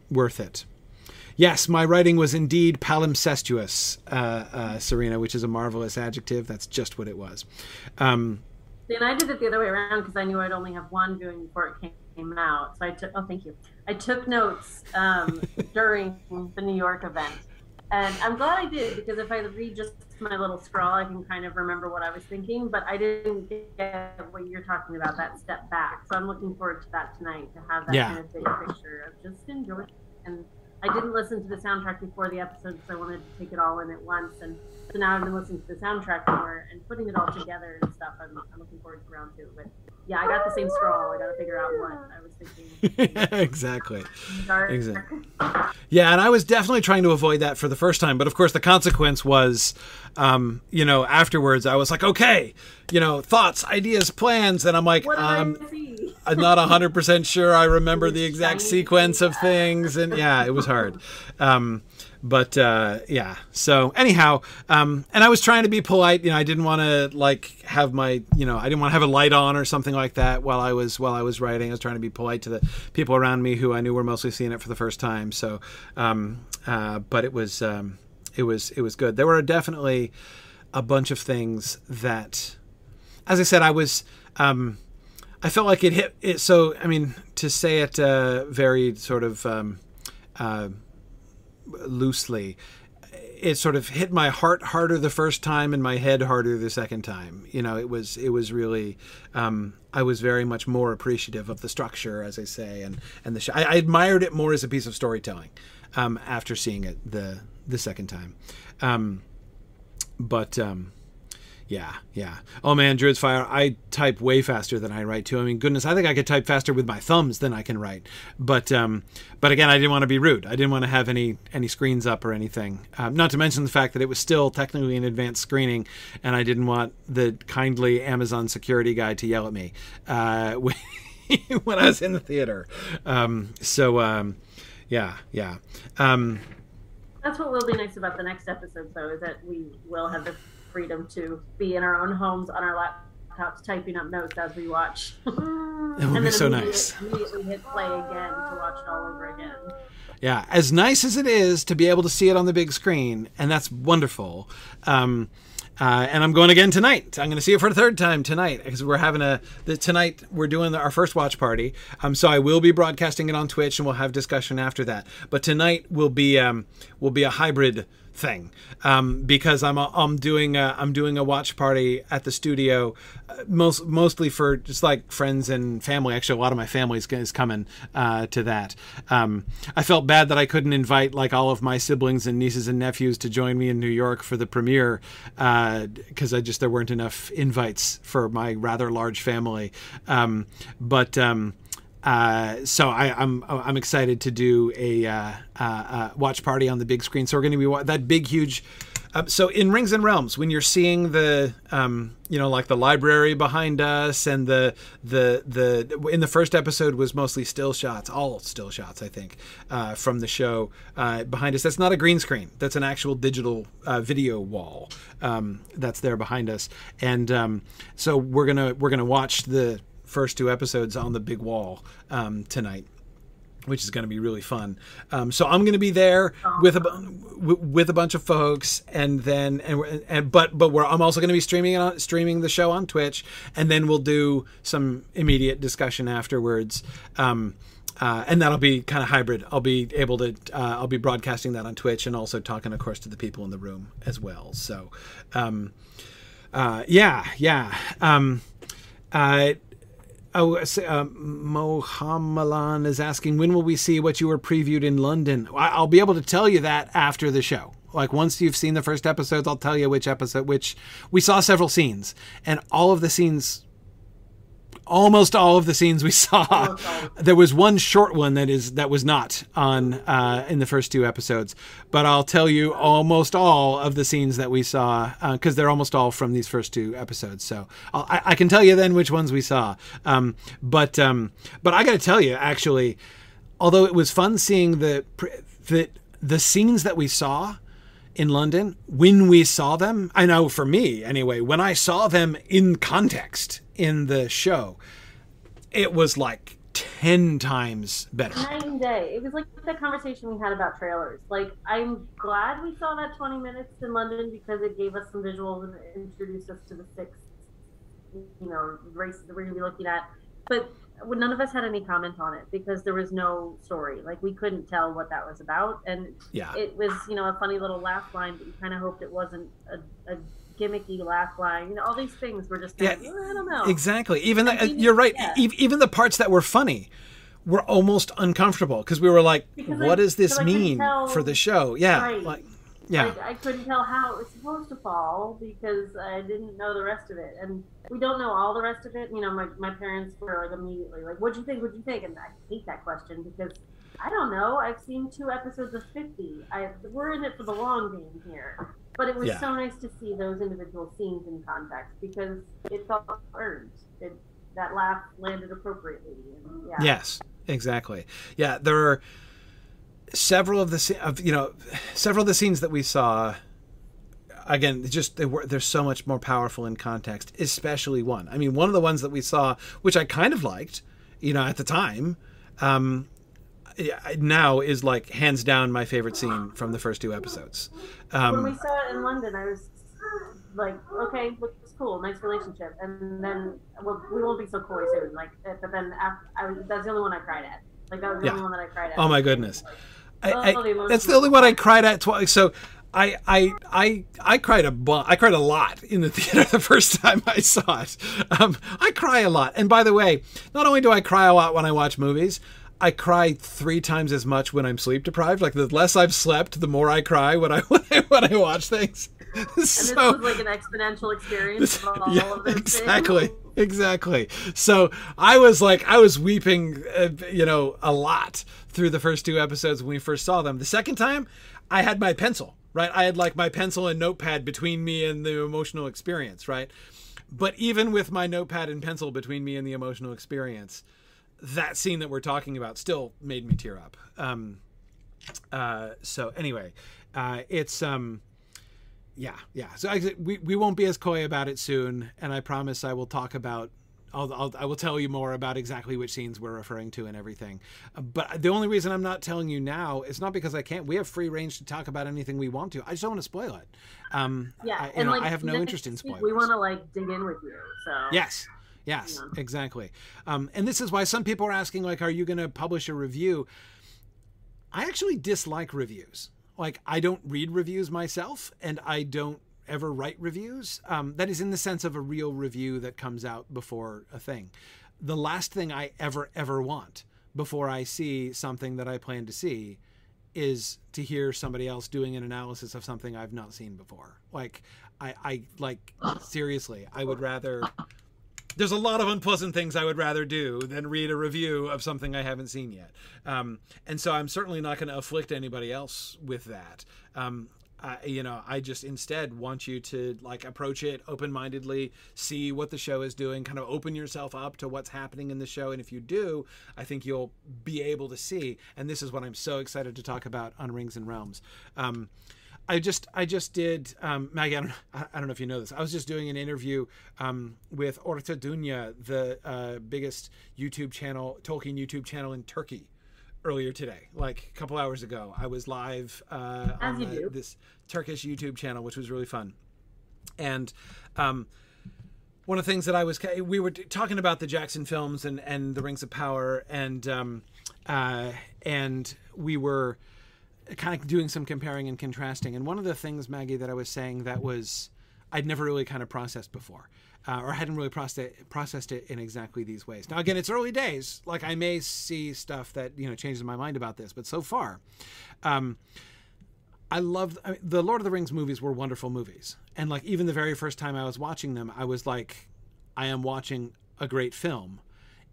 worth it. Yes, my writing was indeed palimpsestuous, Serena, which is a marvelous adjective. That's just what it was. And I did it the other way around because I knew I'd only have one viewing before it came out. So I took, oh, thank you. I took notes during the New York event. And I'm glad I did, because if I read just my little scrawl, I can kind of remember what I was thinking, but I didn't get what you're talking about, that step back. So I'm looking forward to that tonight, to have that kind of big picture of just enjoying it. And I didn't listen to the soundtrack before the episode because I wanted to take it all in at once, and so now I've been listening to the soundtrack more and putting it all together and stuff. I'm looking forward to round two, but yeah, I got the same scroll. I got to figure out what I was thinking. Exactly. Dark. Exactly. Yeah, and I was definitely trying to avoid that for the first time, but of course the consequence was, you know, afterwards I was like, okay, you know, thoughts, ideas, plans, and I'm like, what did I see? I'm not 100% sure I remember the exact sequence of things. And yeah, it was hard. Yeah. So anyhow, and I was trying to be polite. You know, I didn't want to like have my, you know, I didn't want to have a light on or something like that while I was writing. I was trying to be polite to the people around me who I knew were mostly seeing it for the first time. So, but it was good. There were definitely a bunch of things that, as I said, I felt like it hit it. So, I mean, to say it very sort of loosely, it sort of hit my heart harder the first time and my head harder the second time. You know, it was really, I was very much more appreciative of the structure, as I say, and the show. I admired it more as a piece of storytelling after seeing it the second time. Yeah. Oh man, Druid's Fire, I type way faster than I write too. I mean, goodness, I think I could type faster with my thumbs than I can write. But again, I didn't want to be rude. I didn't want to have any screens up or anything. Not to mention the fact that it was still technically an advanced screening, and I didn't want the kindly Amazon security guy to yell at me when I was in the theater. Yeah. That's what will be nice about the next episode, though, is that we will have the freedom to be in our own homes on our laptops typing up notes as we watch. That would be so nice. Immediately hit play again to watch it all over again. Yeah, as nice as it is to be able to see it on the big screen, and that's wonderful. And I'm going again tonight. I'm going to see it for the third time tonight because we're having tonight we're doing our first watch party. So I will be broadcasting it on Twitch, and we'll have discussion after that. But tonight will be a hybrid thing because I'm doing a watch party at the studio, mostly for just like friends and family. Actually, a lot of my family is coming to that. I felt bad that I couldn't invite like all of my siblings and nieces and nephews to join me in New York for the premiere because there weren't enough invites for my rather large family. So I'm excited to do a watch party on the big screen. So we're going to be that big, huge. So in Rings and Realms, when you're seeing the, you know, like the library behind us and the in the first episode was mostly still shots, all still shots, I think, from the show behind us. That's not a green screen. That's an actual digital video wall that's there behind us. And so we're gonna watch the first two episodes on the big wall tonight, which is going to be really fun. So I'm going to be there with a bunch of folks, but I'm also going to be streaming the show on Twitch, and then we'll do some immediate discussion afterwards. And that'll be kind of hybrid. I'll be able to I'll be broadcasting that on Twitch and also talking, of course, to the people in the room as well. So, Mohamalan is asking, when will we see what you were previewed in London? I'll be able to tell you that after the show. Like once you've seen the first episodes, I'll tell you which episode, we saw several scenes, and all of the scenes almost all of the scenes we saw. There was one short one that was not on in the first two episodes, but I'll tell you almost all of the scenes that we saw because they're almost all from these first two episodes. So I can tell you then which ones we saw. But I got to tell you, actually, although it was fun seeing the scenes that we saw in London, when we saw them, I know for me anyway, when I saw them in context in the show, it was like 10 times better. Night and day. It was like the conversation we had about trailers. Like, I'm glad we saw that 20 minutes in London because it gave us some visuals and introduced us to the six, races that we're going to be looking at. But none of us had any comment on it because there was no story. Like, we couldn't tell what that was about. And It was, a funny little laugh line, but you kind of hoped it wasn't a gimmicky laugh line. All these things were just kind of, I don't know. Exactly. Even the, you're right. Yeah. Even the parts that were funny were almost uncomfortable because we were like, what does this mean for the show? Yeah. Right. I couldn't tell how it was supposed to fall because I didn't know the rest of it. And we don't know all the rest of it. My parents were like immediately like, what'd you think? What'd you think? And I hate that question because I don't know. I've seen 2 episodes of 50. We're in it for the long game here. But it was so nice to see those individual scenes in context because it felt earned. That laugh landed appropriately. Yes, exactly. Yeah, there are several of the scenes that we saw. Again, they're so much more powerful in context, especially one. I mean, one of the ones that we saw, which I kind of liked, at the time, now is like hands down my favorite scene from the first 2 episodes. When we saw it in London, I was like, okay, looks cool, nice relationship. And then, well, we won't be so coy soon. Like, but then that's the only one I cried at. Like, that was the only one that I cried at. Oh my goodness, that's the only one I cried at twice. So I cried a lot in the theater the first time I saw it. I cry a lot, and by the way, not only do I cry a lot when I watch movies, I cry 3 times as much when I'm sleep deprived. Like, the less I've slept, the more I cry when I watch things. And so, this was like an exponential experience of all of those things. Exactly. So I was weeping, a lot through the first 2 episodes when we first saw them. The second time, I had my pencil, right? I had like my pencil and notepad between me and the emotional experience, right? But even with my notepad and pencil between me and the emotional experience, that scene that we're talking about still made me tear up. So anyway, it's, yeah. So we won't be as coy about it soon. And I promise I will talk about, I will tell you more about exactly which scenes we're referring to and everything. But the only reason I'm not telling you now is not because I can't. We have free range to talk about anything we want to. I just don't want to spoil it. I have no interest in spoilers. We want to dig in with you. So Yes, exactly. And this is why some people are asking, are you going to publish a review? I actually dislike reviews. I don't read reviews myself, and I don't ever write reviews. That is in the sense of a real review that comes out before a thing. The last thing I ever want before I see something that I plan to see is to hear somebody else doing an analysis of something I've not seen before. Seriously, I would rather... There's a lot of unpleasant things I would rather do than read a review of something I haven't seen yet. And so I'm certainly not going to afflict anybody else with that. I just instead want you to approach it open-mindedly, see what the show is doing, kind of open yourself up to what's happening in the show. And if you do, I think you'll be able to see. And this is what I'm so excited to talk about on Rings and Realms. I just did, Maggie, I don't know if you know this. I was just doing an interview with Orta Dünya, the biggest YouTube channel, Tolkien YouTube channel in Turkey earlier today, a couple hours ago. I was live on this Turkish YouTube channel, which was really fun. And one of the things that we were talking about the Jackson films and the Rings of Power, and we were kind of doing some comparing and contrasting. And one of the things, Maggie, that I was saying that was I'd never really kind of processed before, or I hadn't really processed it in exactly these ways. Now, again, it's early days. I may see stuff that, changes my mind about this, but so far, I mean, the Lord of the Rings movies were wonderful movies. And even the very first time I was watching them, I was I am watching a great film,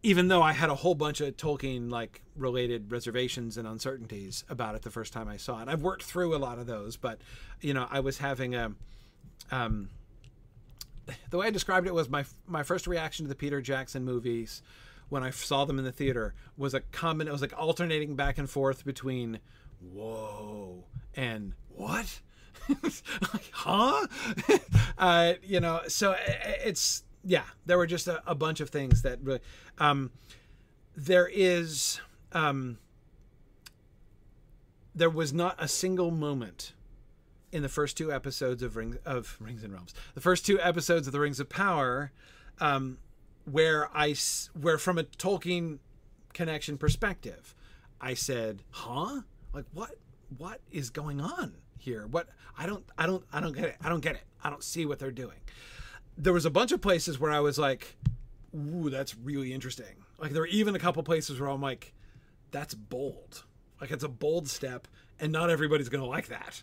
even though I had a whole bunch of Tolkien like related reservations and uncertainties about it the first time I saw it. I've worked through a lot of those, but you know, I was having a, the way I described it was my first reaction to the Peter Jackson movies when I saw them in the theater was a comment. It was like alternating back and forth between whoa and what? Like, huh? You know, so it's, yeah, there were just a bunch of things that really, there is, there was not a single moment in the first two episodes of Rings and Realms, the first two episodes of the Rings of Power, where from a Tolkien connection perspective, I said, huh? Like what is going on here? What? I don't get it. I don't get it. I don't see what they're doing. There was a bunch of places where I was like, ooh, that's really interesting. Like there were even a couple places where I'm like, that's bold. Like it's a bold step and not everybody's going to like that.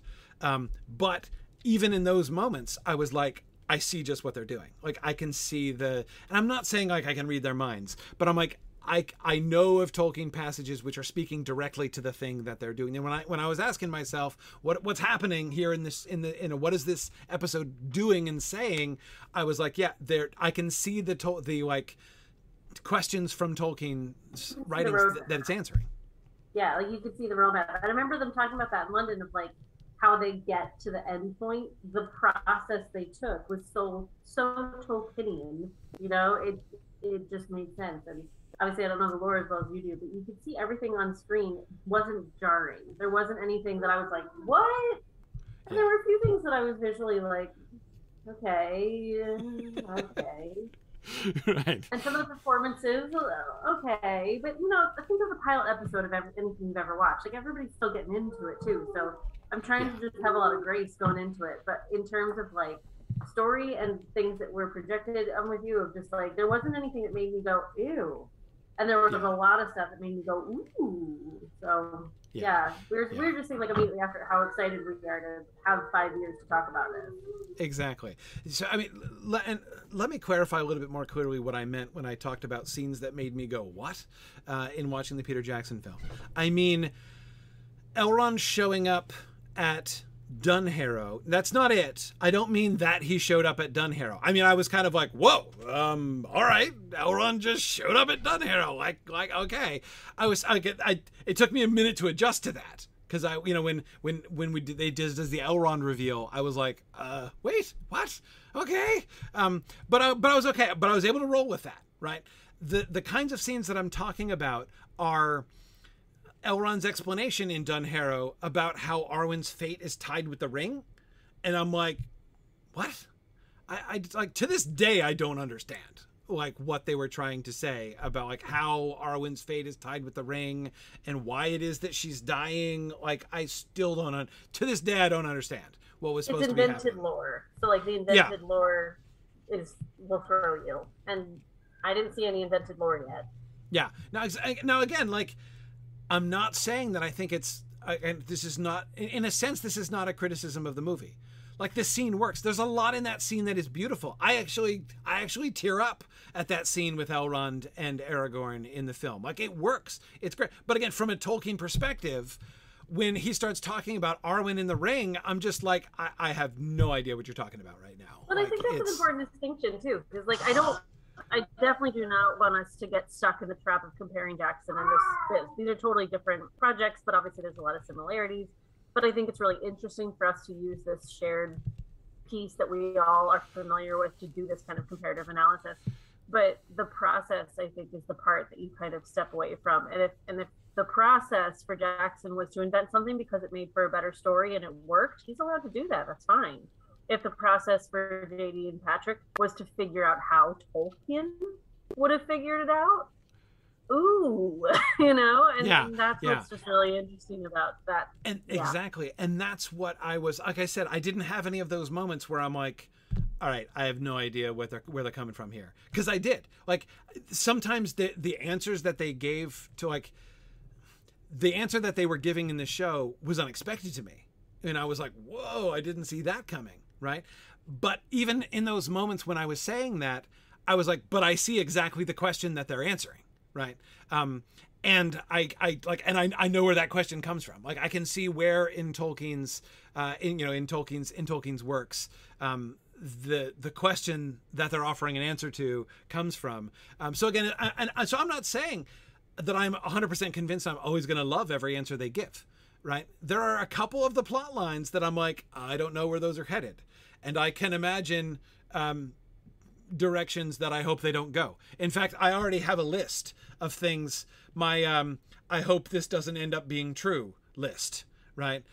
But even in those moments, I was like, I see just what they're doing. Like I can see the, and I'm not saying like I can read their minds, but I'm like, I know of Tolkien passages which are speaking directly to the thing that they're doing. And when I was asking myself what's happening here in this what is this episode doing and saying, I was like, yeah, there I can see the like questions from Tolkien's writings that it's answering. Yeah, like you could see the roadmap. I remember them talking about that in London of like how they get to the end point. The process they took was so Tolkienian. You know, it just made sense. And obviously, I don't know the lore as well as you do, but you could see everything on screen wasn't jarring. There wasn't anything that I was like, what? And there were a few things that I was visually like, okay, okay. Right. And some of the performances, okay. But, you know, I think there's a pilot episode of anything you've ever watched. Like, everybody's still getting into it, too. So I'm trying to just have a lot of grace going into it. But in terms of, like, story and things that were projected, I'm with you, of just, like, there wasn't anything that made me go, ew. And there was a lot of stuff that made me go, ooh. So, yeah. We were just saying, like, immediately after how excited we are to have 5 years to talk about it. Exactly. So, I mean, let me clarify a little bit more clearly what I meant when I talked about scenes that made me go, what? In watching the Peter Jackson film. I mean, Elrond showing up at Dunharrow. That's not it. I don't mean that he showed up at Dunharrow. I mean, I was kind of like, whoa, all right, Elrond just showed up at Dunharrow. Like, okay. It took me a minute to adjust to that. Cause I, you know, when they did the Elrond reveal, I was like, wait, what? Okay. But I was okay. But I was able to roll with that. Right. The kinds of scenes that I'm talking about are Elrond's explanation in Dunharrow about how Arwen's fate is tied with the ring. And I'm like, what? I like, to this day, I don't understand like what they were trying to say about like how Arwen's fate is tied with the ring and why it is that she's dying. Like I still don't, to this day, I don't understand what was supposed to be happening. It's invented lore. So like the invented lore will throw you. And I didn't see any invented lore yet. Yeah. Now again, like, I'm not saying that I think it's, and this is not, in a sense, this is not a criticism of the movie. Like this scene works. There's a lot in that scene that is beautiful. I actually tear up at that scene with Elrond and Aragorn in the film. Like it works. It's great. But again, from a Tolkien perspective, when he starts talking about Arwen in the ring, I'm just like, I have no idea what you're talking about right now. But like, I think that's an important distinction too. Because like, I definitely do not want us to get stuck in the trap of comparing Jackson and this. These are totally different projects, but obviously there's a lot of similarities. But I think it's really interesting for us to use this shared piece that we all are familiar with to do this kind of comparative analysis. But the process, I think, is the part that you kind of step away from. And if the process for Jackson was to invent something because it made for a better story and it worked, he's allowed to do that. That's fine. If the process for JD and Patrick was to figure out how Tolkien would have figured it out, ooh, you know, and that's what's just really interesting about that. And exactly, and that's what I was. Like I said, I didn't have any of those moments where I'm like, all right, I have no idea where they're coming from here, because I did. Like sometimes the answers that they gave to like the answer that they were giving in the show was unexpected to me, and I was like, whoa, I didn't see that coming. Right. But even in those moments when I was saying that, I was like, but I see exactly the question that they're answering, right? And I know where that question comes from. Like, I can see where in Tolkien's, in Tolkien's works, the question that they're offering an answer to comes from. So again, so I'm not saying that I'm 100% convinced I'm always going to love every answer they give, right? There are a couple of the plot lines that I'm like, I don't know where those are headed, and I can imagine directions that I hope they don't go. In fact, I already have a list of things. My I hope this doesn't end up being true list, right?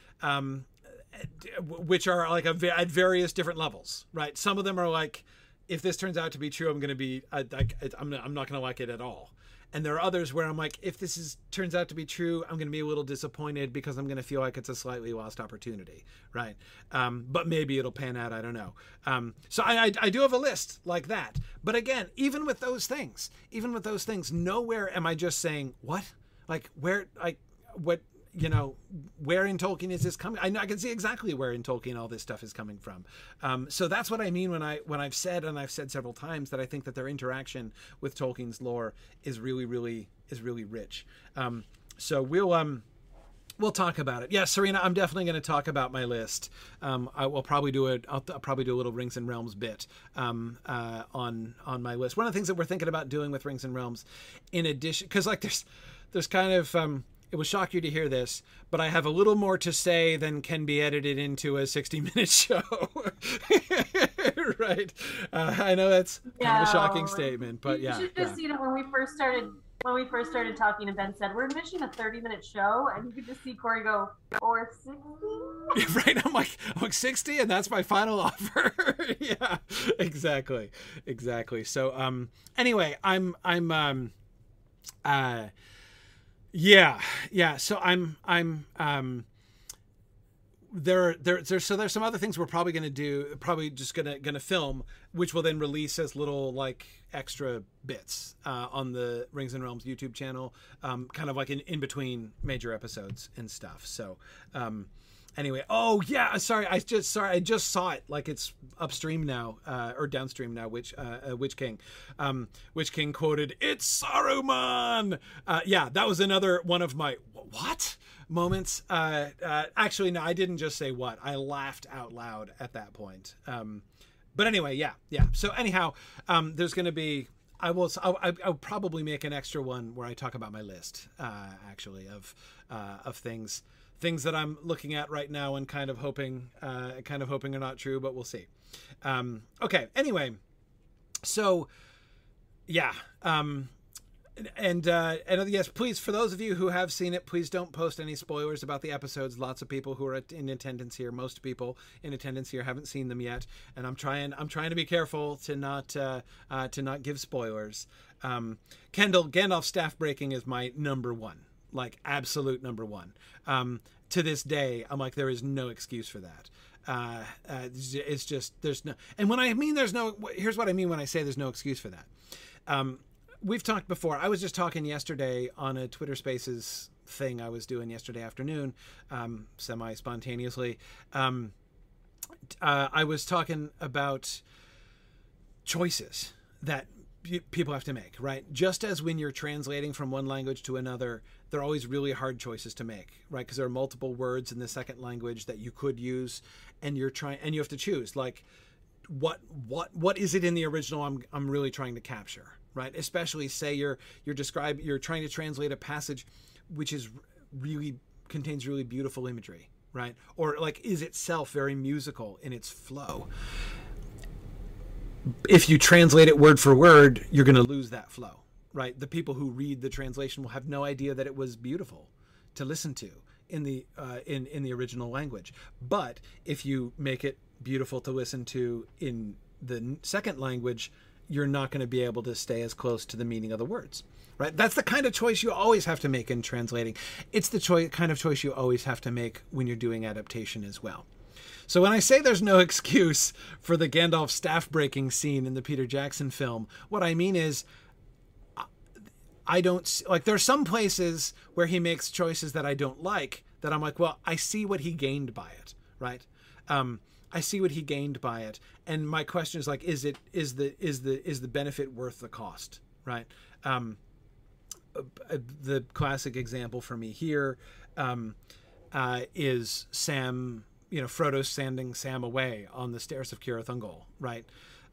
Which are like at various different levels, right? Some of them are like, if this turns out to be true, I'm going to be I'm not going to like it at all. And there are others where I'm like, if this turns out to be true, I'm going to be a little disappointed because I'm going to feel like it's a slightly lost opportunity, right? But maybe it'll pan out. I don't know. So I do have a list like that. But again, even with those things, nowhere am I just saying, what? Like, where? Like, what? You know, where in Tolkien is this coming? I know, I can see exactly where in Tolkien all this stuff is coming from. So that's what I mean when I've said, and I've said several times, that I think that their interaction with Tolkien's lore is really rich. So we'll talk about it. Yeah, Serena, I'm definitely going to talk about my list. I will probably do I'll probably do a little Rings and Realms bit on my list. One of the things that we're thinking about doing with Rings and Realms, in addition, because like there's kind of it will shock you to hear this, but I have a little more to say than can be edited into a 60-minute show. Right? I know that's kind of a shocking statement, but yeah. You should just, when we first started talking, and Ben said, we're envisioning a 30-minute show, and you could just see Corey go, or 60? Right? I'm like 60, and that's my final offer. Yeah, exactly. So, anyway, Yeah. So I'm there's some other things we're probably going to do, probably just going to film, which we'll then release as little like extra bits on the Rings and Realms YouTube channel, kind of like in between major episodes and stuff. So, anyway, oh yeah, sorry, I just saw it. Like, it's upstream now, or downstream now. Witch King quoted, "It's Saruman." Yeah, that was another one of my what moments. Actually, no, I didn't just say what. I laughed out loud at that point. But anyway, yeah. So anyhow, there's going to be. I'll probably make an extra one where I talk about my list, actually, of things. Things that I'm looking at right now and kind of hoping are not true, but we'll see. Okay. Anyway, so yeah. And yes, please, for those of you who have seen it, please don't post any spoilers about the episodes. Lots of people who are in attendance here, most people in attendance here, haven't seen them yet. And I'm trying to be careful to not give spoilers. Kendall, Gandalf's staff breaking is my number one. Like, absolute number one. To this day, I'm like, there is no excuse for that. It's just, there's no, and when I mean there's no, here's what I mean when I say there's no excuse for that. We've talked before. I was just talking yesterday on a Twitter Spaces thing I was doing yesterday afternoon, semi-spontaneously. I was talking about choices that people have to make, right? Just as when you're translating from one language to another, there are always really hard choices to make, right? Because there are multiple words in the second language that you could use, and you have to choose, like, what is it in the original I'm really trying to capture, right? Especially, say you're trying to translate a passage which is really contains really beautiful imagery, right? Or like is itself very musical in its flow. If you translate it word for word, you're going to lose that flow, right? The people who read the translation will have no idea that it was beautiful to listen to in the in the original language. But if you make it beautiful to listen to in the second language, you're not going to be able to stay as close to the meaning of the words, right? That's the kind of choice you always have to make in translating. It's the kind of choice you always have to make when you're doing adaptation as well. So when I say there's no excuse for the Gandalf staff-breaking scene in the Peter Jackson film, what I mean is I don't... Like, there are some places where he makes choices that I don't like, that I'm like, well, I see what he gained by it, right? I see what he gained by it. And my question is like, is the benefit worth the cost? Right. The classic example for me here is Sam, Frodo sending Sam away on the stairs of Cirith Ungol, right?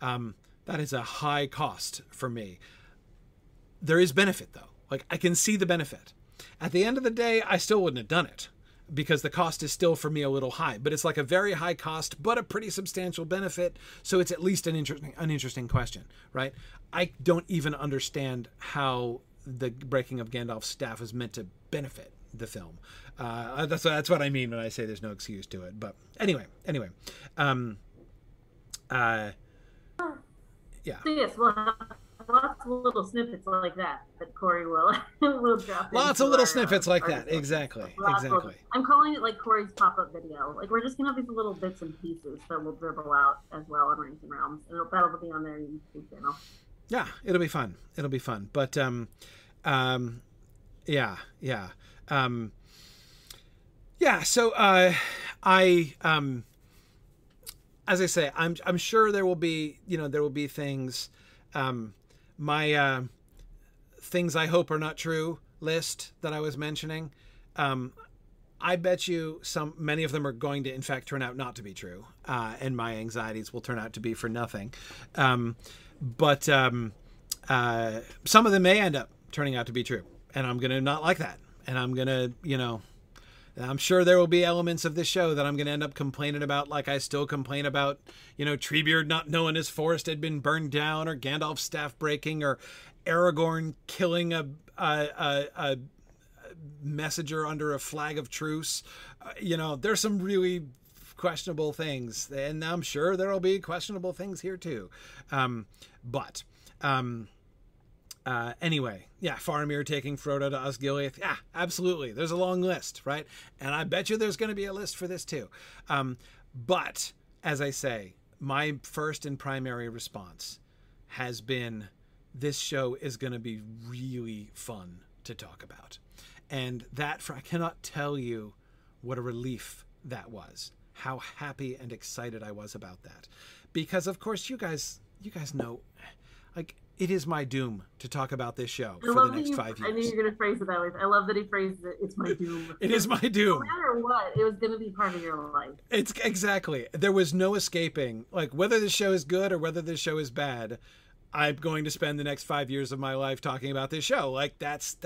That is a high cost for me. There is benefit though. Like, I can see the benefit. At the end of the day, I still wouldn't have done it because the cost is still for me a little high, but it's like a very high cost, but a pretty substantial benefit. So it's at least an interesting question, right? I don't even understand how the breaking of Gandalf's staff is meant to benefit the film. That's what I mean when I say there's no excuse to it. But anyway. Yeah. Yes, well, lots of little snippets like that Corey will drop. Lots of little snippets like that. Exactly. I'm calling it like Corey's pop-up video. Like, we're just gonna have these little bits and pieces that we'll dribble out as well on Rings and Realms. That'll be on their YouTube channel. Yeah, it'll be fun. But So I as I say, I'm sure there will be things. My things I hope are not true list that I was mentioning. I bet you many of them are going to in fact turn out not to be true, and my anxieties will turn out to be for nothing. But some of them may end up turning out to be true, and I'm going to not like that. And I'm going to, I'm sure there will be elements of this show that I'm going to end up complaining about. Like, I still complain about, Treebeard not knowing his forest had been burned down, or Gandalf's staff breaking, or Aragorn killing a messenger under a flag of truce. There's some really questionable things, and I'm sure there'll be questionable things here too. Anyway, yeah, Faramir taking Frodo to Osgiliath. Yeah, absolutely. There's a long list, right? And I bet you there's going to be a list for this too. But as I say, my first and primary response has been, this show is going to be really fun to talk about. And I cannot tell you what a relief that was. How happy and excited I was about that. Because of course you guys know, like, it is my doom to talk about this show for the next 5 years. I knew you were going to phrase it that way. I love that he phrases it. It's my doom. It is my doom. No matter what, it was going to be part of your life. It's exactly. There was no escaping. Like, whether this show is good or whether this show is bad, I'm going to spend the next 5 years of my life talking about this show. Like, that's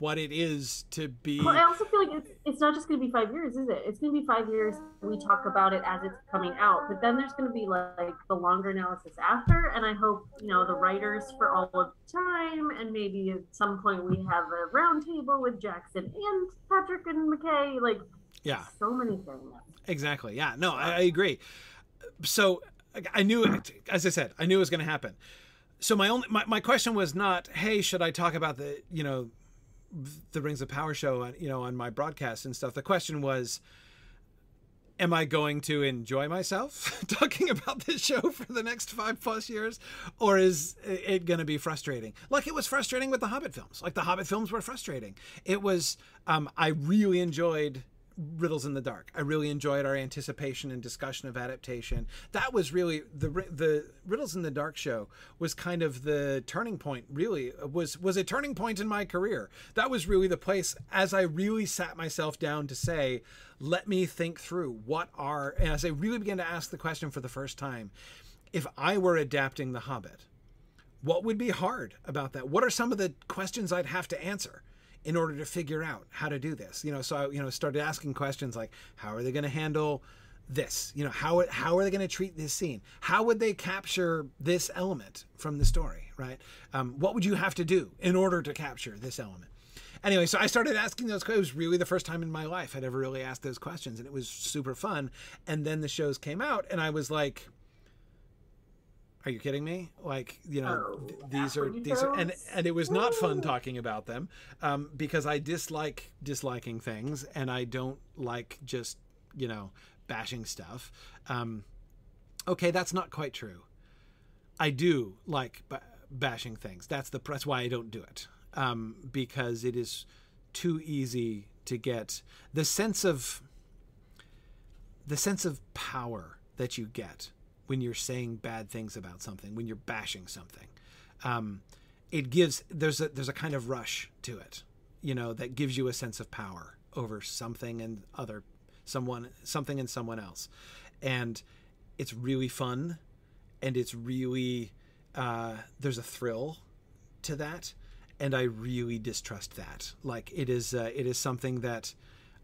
what it is to be. Well, I also feel like it's not just going to be 5 years, is it? It's going to be 5 years. We talk about it as it's coming out, but then there's going to be like the longer analysis after. And I hope, the writers for all of time, and maybe at some point we have a round table with Jackson and Patrick and McKay, like, yeah, so many things. Exactly. Yeah, no, I agree. So I knew it, as I said, I knew it was going to happen. So my question was not, hey, should I talk about the Rings of Power show, on my broadcast and stuff. The question was, am I going to enjoy myself talking about this show for the next 5+ years? Or is it going to be frustrating? Like, it was frustrating with the Hobbit films. Like, the Hobbit films were frustrating. It was, I really enjoyed Riddles in the Dark. I really enjoyed our anticipation and discussion of adaptation. That was really the Riddles in the Dark show was kind of the turning point. Really was a turning point in my career. That was really the place as I really sat myself down to say, let me think through and as I really began to ask the question for the first time, if I were adapting The Hobbit, what would be hard about that? What are some of the questions I'd have to answer in order to figure out how to do this? So I, started asking questions like, how are they going to handle this? How are they going to treat this scene? How would they capture this element from the story, right? What would you have to do in order to capture this element? Anyway, so I started asking those questions. It was really the first time in my life I'd ever really asked those questions, and it was super fun. And then the shows came out, and I was like, are you kidding me? Like, these are, and it was not fun talking about them, because I dislike disliking things, and I don't like just, bashing stuff. Okay. That's not quite true. I do like bashing things. That's why I don't do it. Because it is too easy to get the sense of power that you get when you're saying bad things about something, when you're bashing something. It gives, there's a kind of rush to it, you know, that gives you a sense of power over something and other, something and someone else. And it's really fun, and it's really, there's a thrill to that. And I really distrust that. Like, it is something that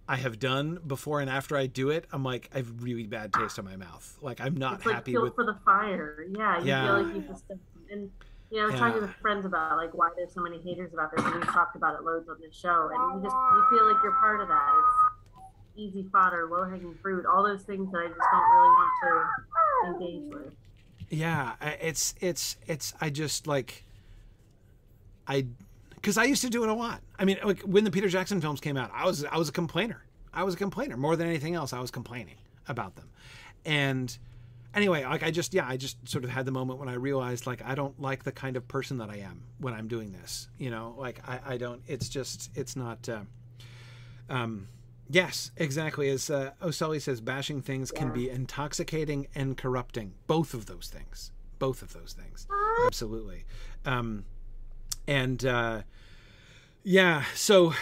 I have done before, and after I do it, I'm like, I have really bad taste in my mouth. Like, I'm not happy with for the fire. Yeah, you feel like you just, and you know, I was talking to friends about like why there's so many haters about this, and we talked about it loads on this show, and you feel like you're part of that. It's easy fodder, low hanging fruit, all those things that I just don't really want to engage with. Yeah, it's I just like because I used to do it a lot. I mean, like when the Peter Jackson films came out, I was a complainer. I was a complainer more than anything else. I was complaining about them. And anyway, like I just sort of had the moment when I realized like I don't like the kind of person that I am when I'm doing this. You know, like I don't. It's just it's not. Yes, exactly. As O'Sully says, bashing things can be intoxicating and corrupting. Both of those things. Both of those things. Absolutely. And, yeah, so,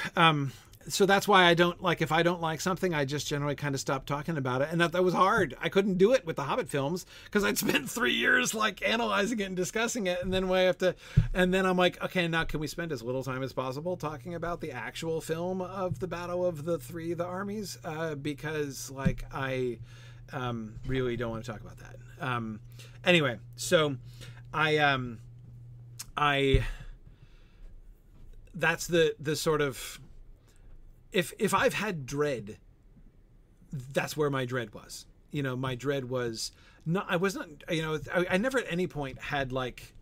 so that's why I don't like, if I don't like something, I just generally kind of stop talking about it. And that was hard. I couldn't do it with the Hobbit films because I'd spent 3 years like analyzing it and discussing it. And then I have to, and then I'm like, okay, now can we spend as little time as possible talking about the actual film of the Battle of the Three Armies? Because like, I, really don't want to talk about that. Anyway, so that's the sort of, if I've had dread, that's where my dread was, you know, my dread was not, I was not, you know, I never at any point had like,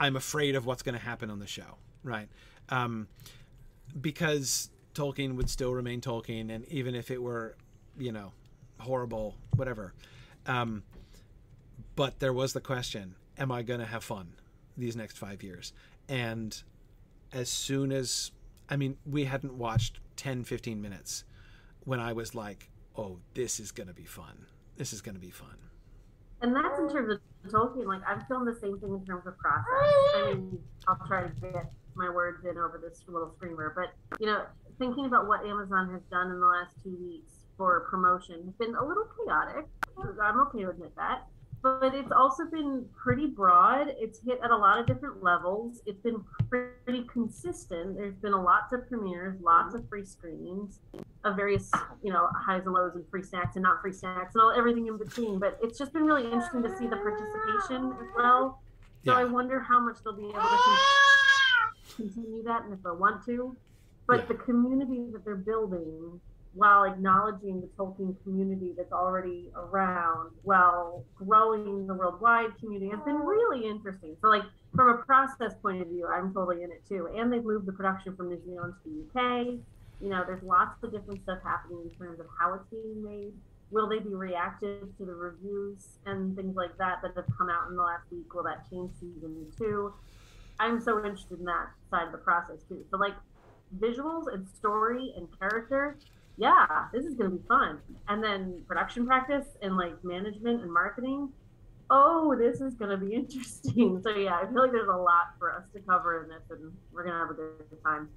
I'm afraid of what's going to happen on the show. Right. Because Tolkien would still remain Tolkien. And even if it were, you know, horrible, whatever. But there was the question, am I going to have fun these next 5 years? And as soon as, I mean, we hadn't watched 10, 15 minutes when I was like, oh, this is going to be fun. This is going to be fun. And that's in terms of Tolkien. Like, I've filmed the same thing in terms of process. I mean, I'll try to get my words in over this little screamer. But, you know, thinking about what Amazon has done in the last 2 weeks for promotion has been a little chaotic. I'm okay with that. But it's also been pretty broad. It's hit at a lot of different levels. It's been pretty consistent. There's been lots of premieres, lots of free screens of various, you know, highs and lows and free snacks and not free snacks and all everything in between. But it's just been really interesting to see the participation as well. So I wonder how much they'll be able to continue that and if they want to. But the community that they're building while acknowledging the Tolkien community that's already around, while growing the worldwide community, has been really interesting. So like from a process point of view, I'm totally in it too. And they've moved the production from New Zealand to the UK. You know, there's lots of different stuff happening in terms of how it's being made. Will they be reactive to the reviews and things like that that have come out in the last week? Will that change season two? I'm so interested in that side of the process too. So like visuals and story and character, yeah, this is going to be fun. And then production practice and like management and marketing. Oh, this is going to be interesting. So yeah, I feel like there's a lot for us to cover in this, and we're going to have a good time.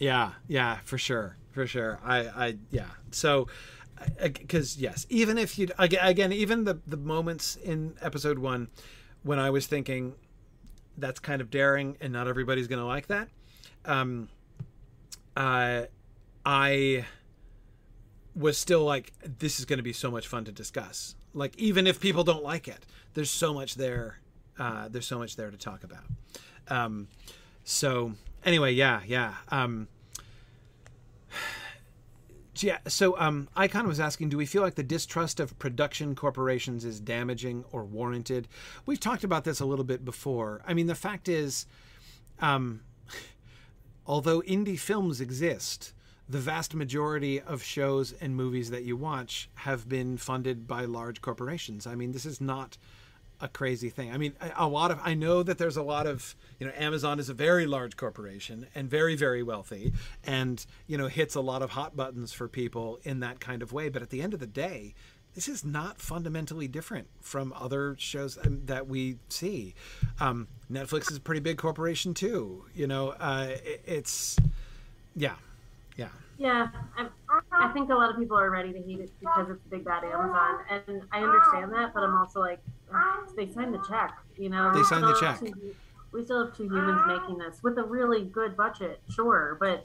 Yeah. Yeah, for sure. For sure. Yeah. So, cause yes, even if you, again, even the moments in episode one, when I was thinking that's kind of daring and not everybody's going to like that. I was still like, this is going to be so much fun to discuss. Like, even if people don't like it, there's so much there. There's so much there to talk about. So anyway, yeah. So Icon was asking, do we feel like the distrust of production corporations is damaging or warranted? We've talked about this a little bit before. I mean, the fact is, although indie films exist, the vast majority of shows and movies that you watch have been funded by large corporations. I mean, this is not a crazy thing. I mean, I know that there's a lot of, you know, Amazon is a very large corporation and very, very wealthy and, you know, hits a lot of hot buttons for people in that kind of way. But at the end of the day, this is not fundamentally different from other shows that we see. Netflix is a pretty big corporation too, you know. Yeah. I think a lot of people are ready to hate it because it's big bad Amazon, and I understand that, but I'm also like, they signed the check, you know. They signed the check. We still have two humans making this with a really good budget, sure, but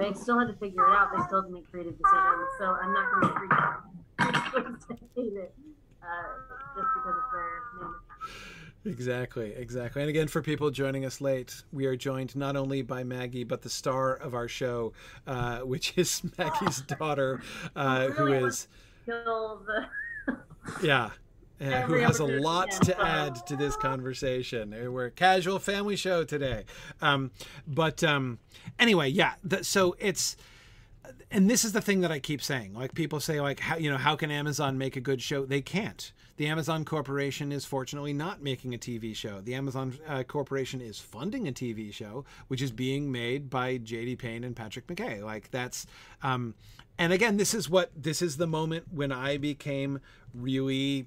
they still had to figure it out. They still had to make creative decisions, so I'm not going to freak out. Just because of their name. Exactly. And again, for people joining us late, we are joined not only by Maggie, but the star of our show, which is Maggie's daughter, who is... Yeah, who has a lot to add to this conversation. We're a casual family show today. Anyway, yeah, so it's... And this is the thing that I keep saying, like people say, like, how, you know, how can Amazon make a good show? They can't. The Amazon Corporation is fortunately not making a TV show. The Amazon Corporation is funding a TV show, which is being made by JD Payne and Patrick McKay. Like that's, and again, this is the moment when I became really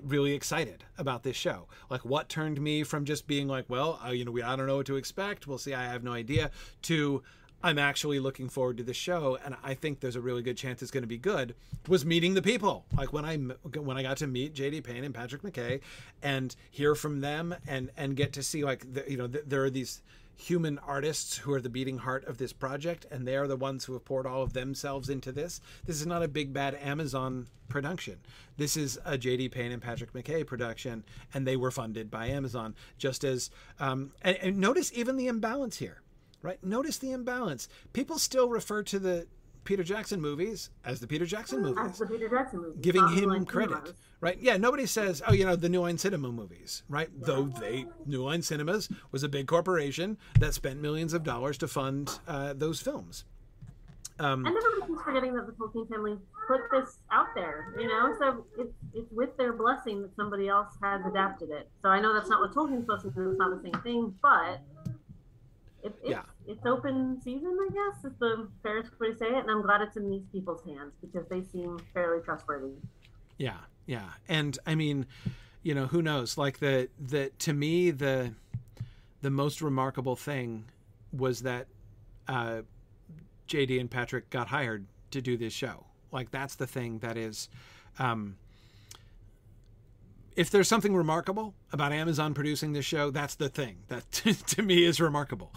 excited about this show. Like, what turned me from just being like, well, you know, I don't know what to expect. We'll see. I have no idea. To I'm actually looking forward to the show, and I think there's a really good chance it's going to be good, was meeting the people. Like when I got to meet JD Payne and Patrick McKay and hear from them and get to see, like, there are these human artists who are the beating heart of this project, and they are the ones who have poured all of themselves into this. This is not a big bad Amazon production. This is a JD Payne and Patrick McKay production, and they were funded by Amazon, just as, and notice even the imbalance here. Right? Notice the imbalance. People still refer to the Peter Jackson movies as the Peter Jackson movies. As the Peter Jackson movies. Giving him credit. Right? Yeah, nobody says, oh, you know, the New Line Cinema movies, right? Yeah. Though New Line Cinemas was a big corporation that spent millions of dollars to fund those films. And everybody keeps forgetting that the Tolkien family put this out there, you know? So it's with their blessing that somebody else has adapted it. So I know that's not what Tolkien's supposed to do, it's not the same thing, but... It's open season, I guess, is the fairest way to say it, and I'm glad it's in these people's hands because they seem fairly trustworthy. Yeah, and I mean, you know, who knows? Like to me, the most remarkable thing was that JD and Patrick got hired to do this show. Like that's the thing that is. If there's something remarkable about Amazon producing this show, that's the thing that to me is remarkable.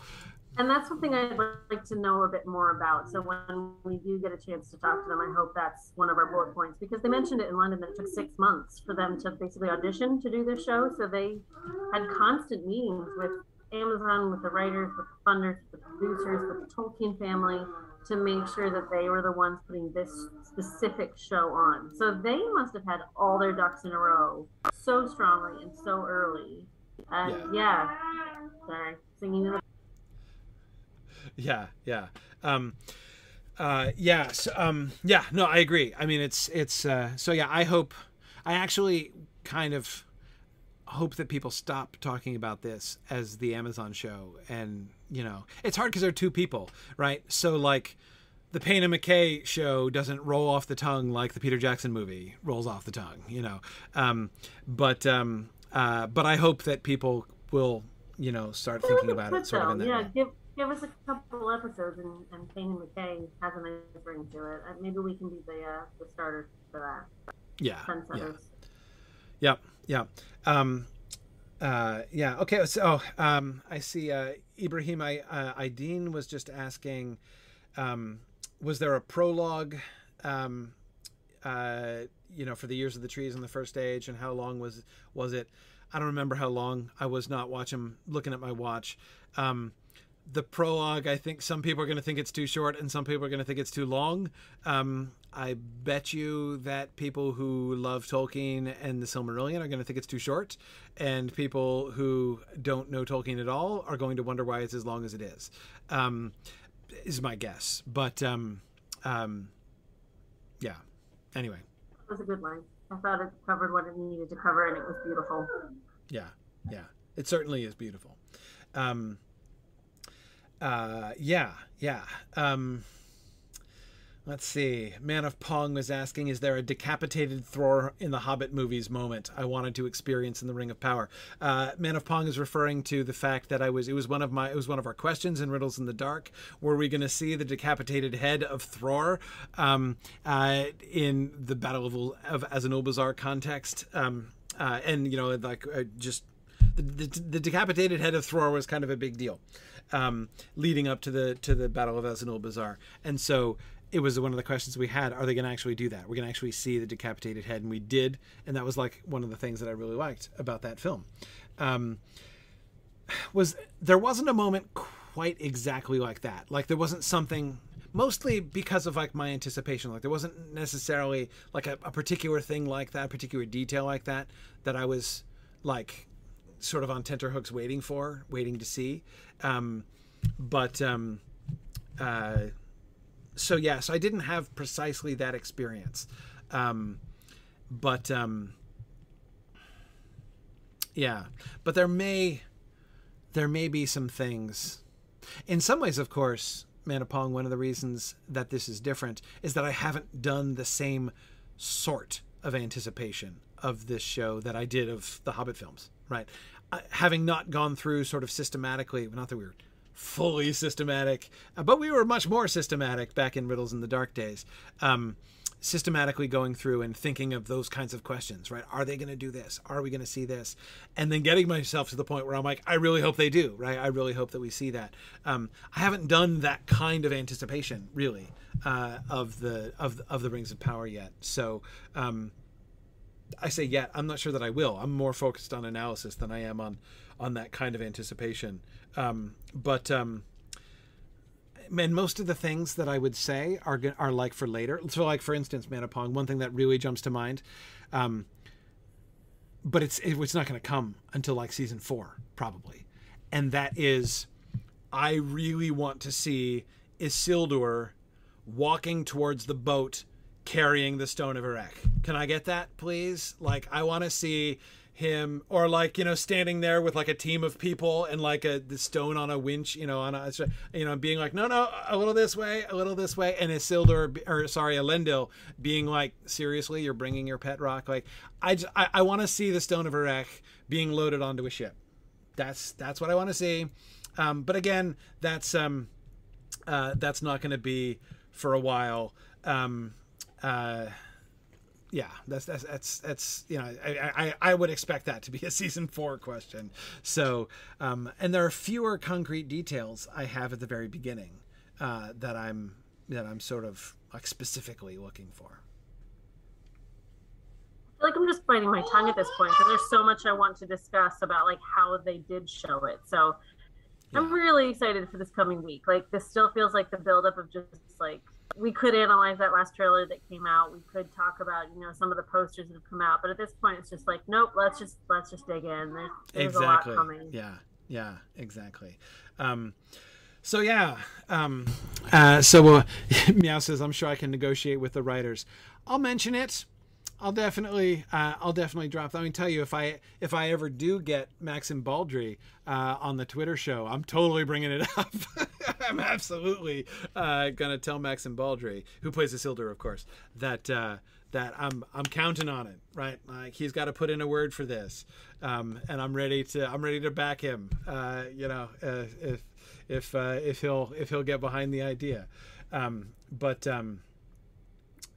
And that's something I'd like to know a bit more about. So when we do get a chance to talk to them, I hope that's one of our bullet points, because they mentioned it in London that it took 6 months for them to basically audition to do this show. So they had constant meetings with Amazon, with the writers, with the funders, with the producers, with the Tolkien family, to make sure that they were the ones putting this specific show on. So they must have had all their ducks in a row so strongly and so early. Sorry, singing in the... No, I agree. I mean, I hope, I actually kind of hope that people stop talking about this as the Amazon show. And, you know, it's hard because there are two people, right? So like the Payne and McKay show doesn't roll off the tongue like the Peter Jackson movie rolls off the tongue, you know? But I hope that people will, you know, start thinking about it sort of in that way. Give us a couple episodes and Payne and McKay has a nice ring to it. Maybe we can be the starter for that. Okay. So, I see, Ibrahim Ideen was just asking, was there a prologue, you know, for the Years of the Trees in the First Age, and how long was it? I don't remember how long. I was not looking at my watch. The prologue, I think some people are going to think it's too short and some people are going to think it's too long. I bet you that people who love Tolkien and the Silmarillion are going to think it's too short, and people who don't know Tolkien at all are going to wonder why it's as long as it is my guess. But, yeah, anyway. It was a good line. I thought it covered what it needed to cover, and it was beautiful. Yeah. It certainly is beautiful. Let's see. Man of Pong was asking, is there a decapitated Thror in the Hobbit movies moment I wanted to experience in the Ring of Power? Man of Pong is referring to the fact that it was one of our questions in Riddles in the Dark. Were we going to see the decapitated head of Thror in the Battle of Azanulbazar context? And, you know, like just the decapitated head of Thror was kind of a big deal leading up to the Battle of Azanulbazar. And so it was one of the questions we had. Are they going to actually do that? We're going to actually see the decapitated head. And we did. And that was like one of the things that I really liked about that film. There wasn't a moment quite exactly like that. Like there wasn't something, mostly because of like my anticipation. Like there wasn't necessarily like a particular thing like that, a particular detail like that, that I was like sort of on tenterhooks waiting to see. So yeah, so I didn't have precisely that experience, yeah. But there may be some things. In some ways, of course, Manapong, one of the reasons that this is different is that I haven't done the same sort of anticipation of this show that I did of the Hobbit films, right? Having not gone through sort of systematically, not that we were fully systematic, but we were much more systematic back in Riddles in the Dark days, systematically going through and thinking of those kinds of questions, right? Are they going to do this? Are we going to see this? And then getting myself to the point where I'm like, I really hope they do, right? I really hope that we see that. I haven't done that kind of anticipation really of the Rings of Power yet. So I say yet. I'm not sure that I will. I'm more focused on analysis than I am on that kind of anticipation. And most of the things that I would say are like for later. So like, for instance, Manapong, one thing that really jumps to mind, but it's not going to come until like season 4 probably. And that is, I really want to see Isildur walking towards the boat, carrying the Stone of Erech. Can I get that, please? Like, I want to see him, or like, you know, standing there with like a team of people and like the stone on a winch, you know, being like, no, a little this way. And Isildur, Elendil being like, seriously, you're bringing your pet rock. Like I want to see the Stone of Erech being loaded onto a ship. That's what I want to see. But again, that's not going to be for a while. Yeah, that's you know, I would expect that to be a season 4 question. So, and there are fewer concrete details I have at the very beginning that I'm sort of like specifically looking for. I feel like I'm just biting my tongue at this point because there's so much I want to discuss about like how they did show it. So, yeah. I'm really excited for this coming week. Like this still feels like the buildup of just like. We could analyze that last trailer that came out. We could talk about, you know, some of the posters that have come out. But at this point, it's just like, nope, let's just dig in. There's exactly. A lot coming. Yeah, exactly. So yeah. Meow says, I'm sure I can negotiate with the writers. I'll mention it. I'll definitely drop that. I mean, tell you, if I ever do get Maxim Baldry on the Twitter show, I'm totally bringing it up. I'm absolutely gonna tell Maxim Baldry, who plays Isildur, of course, that I'm counting on it, right? Like he's got to put in a word for this, and I'm ready to back him. You know, if he'll get behind the idea,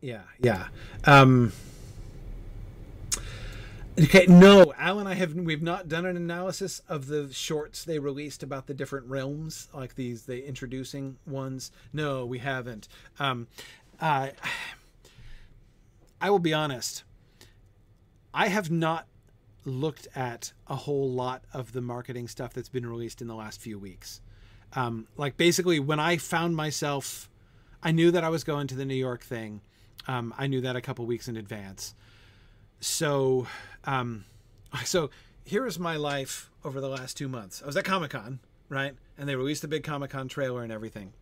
yeah. Okay, no, Al and I we've not done an analysis of the shorts they released about the different realms, like the introducing ones. No, we haven't. I will be honest. I have not looked at a whole lot of the marketing stuff that's been released in the last few weeks. Like basically when I found myself, I knew that I was going to the New York thing. I knew that a couple weeks in advance. So, so here is my life over the last 2 months. I was at Comic-Con, right? And they released the big Comic-Con trailer and everything.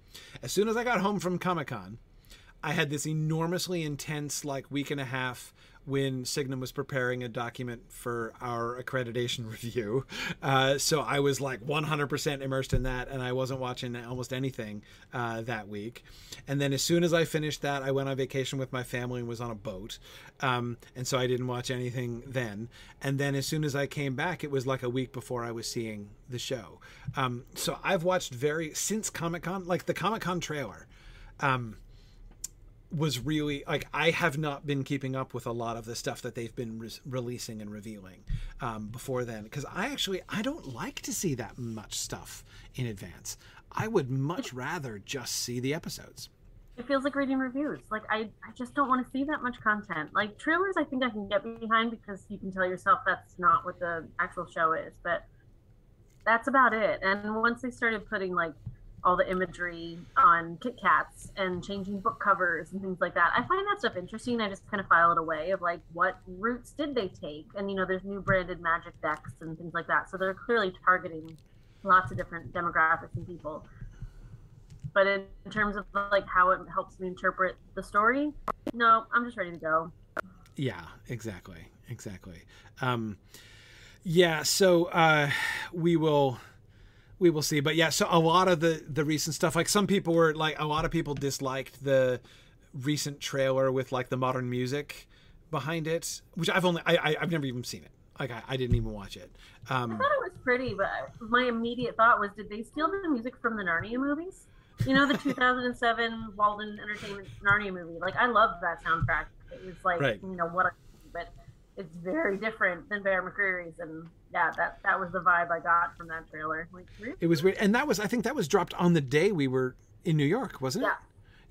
As soon as I got home from Comic-Con, I had this enormously intense like week and a half when Signum was preparing a document for our accreditation review. So I was like 100% immersed in that, and I wasn't watching almost anything that week. And then as soon as I finished that, I went on vacation with my family and was on a boat. And so I didn't watch anything then. And then as soon as I came back, it was like a week before I was seeing the show. So I've watched since Comic-Con, like the Comic-Con trailer, was really like, I have not been keeping up with a lot of the stuff that they've been releasing and revealing before then, because I don't like to see that much stuff in advance. I would much rather just see the episodes. It feels like reading reviews. Like I just don't want to see that much content. Like trailers, I think I can get behind because you can tell yourself that's not what the actual show is, but that's about it. And once they started putting like all the imagery on Kit Kats and changing book covers and things like that, I find that stuff interesting. I just kind of file it away of like, what routes did they take? And, you know, there's new branded magic decks and things like that. So they're clearly targeting lots of different demographics and people. But in terms of like how it helps me interpret the story, no, I'm just ready to go. Yeah, exactly. Exactly. Yeah. So we will see. But yeah, so a lot of the recent stuff, like some people were like, a lot of people disliked the recent trailer with like the modern music behind it, which I've never even seen it. Like I didn't even watch it. I thought it was pretty, but my immediate thought was, did they steal the music from the Narnia movies? You know, the 2007 Walden Entertainment Narnia movie. Like I love that soundtrack. It was like, right. You know, but it's very different than Bear McCreary's, and yeah, that was the vibe I got from that trailer. Like, really? It was weird. And I think that was dropped on the day we were in New York, wasn't it?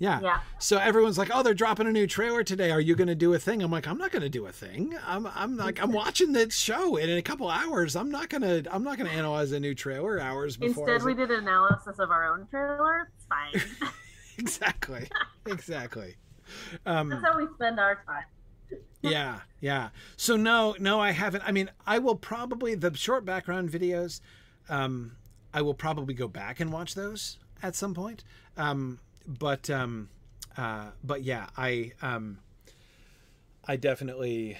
Yeah. So everyone's like, oh, they're dropping a new trailer today. Are you going to do a thing? I'm like, I'm not going to do a thing. I'm like, I'm watching this show, and in a couple hours, I'm not going to analyze a new trailer hours before. Instead, we did an analysis of our own trailer. It's fine. Exactly. That's how we spend our time. Yeah. So no, I haven't. I mean, I will probably, the short background videos, I will probably go back and watch those at some point. But yeah, I definitely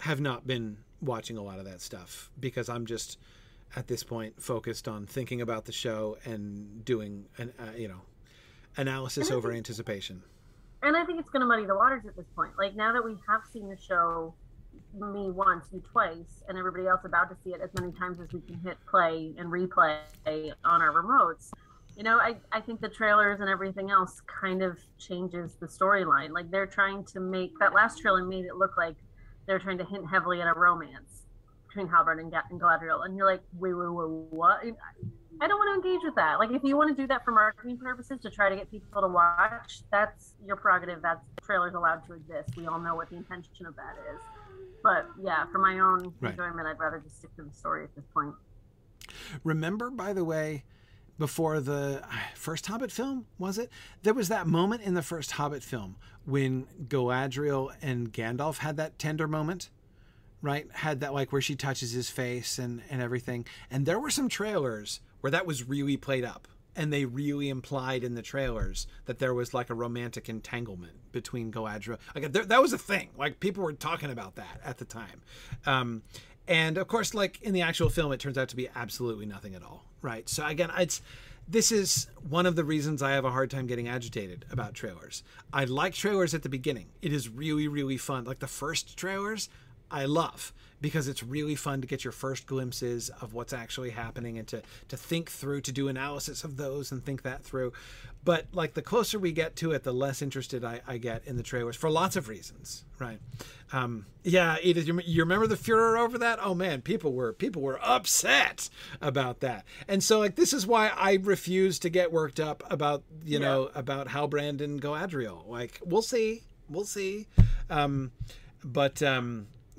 have not been watching a lot of that stuff because I'm just at this point focused on thinking about the show and doing an, analysis over anticipation. And I think it's going to muddy the waters at this point. Like, now that we have seen the show, me once, you twice, and everybody else about to see it as many times as we can hit play and replay on our remotes, you know, I think the trailers and everything else kind of changes the storyline. Like, they're trying to make, that last trailer made it look like they're trying to hint heavily at a romance between Halbrand and Galadriel. And you're like, wait, what? I don't want to engage with that. Like, if you want to do that for marketing purposes to try to get people to watch, that's your prerogative. That trailer's allowed to exist. We all know what the intention of that is. But yeah, for my own enjoyment, I'd rather just stick to the story at this point. Remember, by the way, before the first Hobbit film, was it? There was that moment in the first Hobbit film when Galadriel and Gandalf had that tender moment. Right? Had that, like, where she touches his face and everything. And there were some trailers where that was really played up, and they really implied in the trailers that there was like a romantic entanglement between Galadriel. Like, that was a thing. Like, people were talking about that at the time. And of course, like in the actual film, it turns out to be absolutely nothing at all. Right. So again, this is one of the reasons I have a hard time getting agitated about trailers. I like trailers at the beginning. It is really, really fun. Like the first trailers, I love, because it's really fun to get your first glimpses of what's actually happening and to think through, to do analysis of those and think that through. But like the closer we get to it, the less interested I get in the trailers for lots of reasons. Right. Yeah. Edith, you remember the furor over that? Oh man, people were upset about that. And so like, this is why I refuse to get worked up about, about Halbrand and Galadriel. Like, we'll see.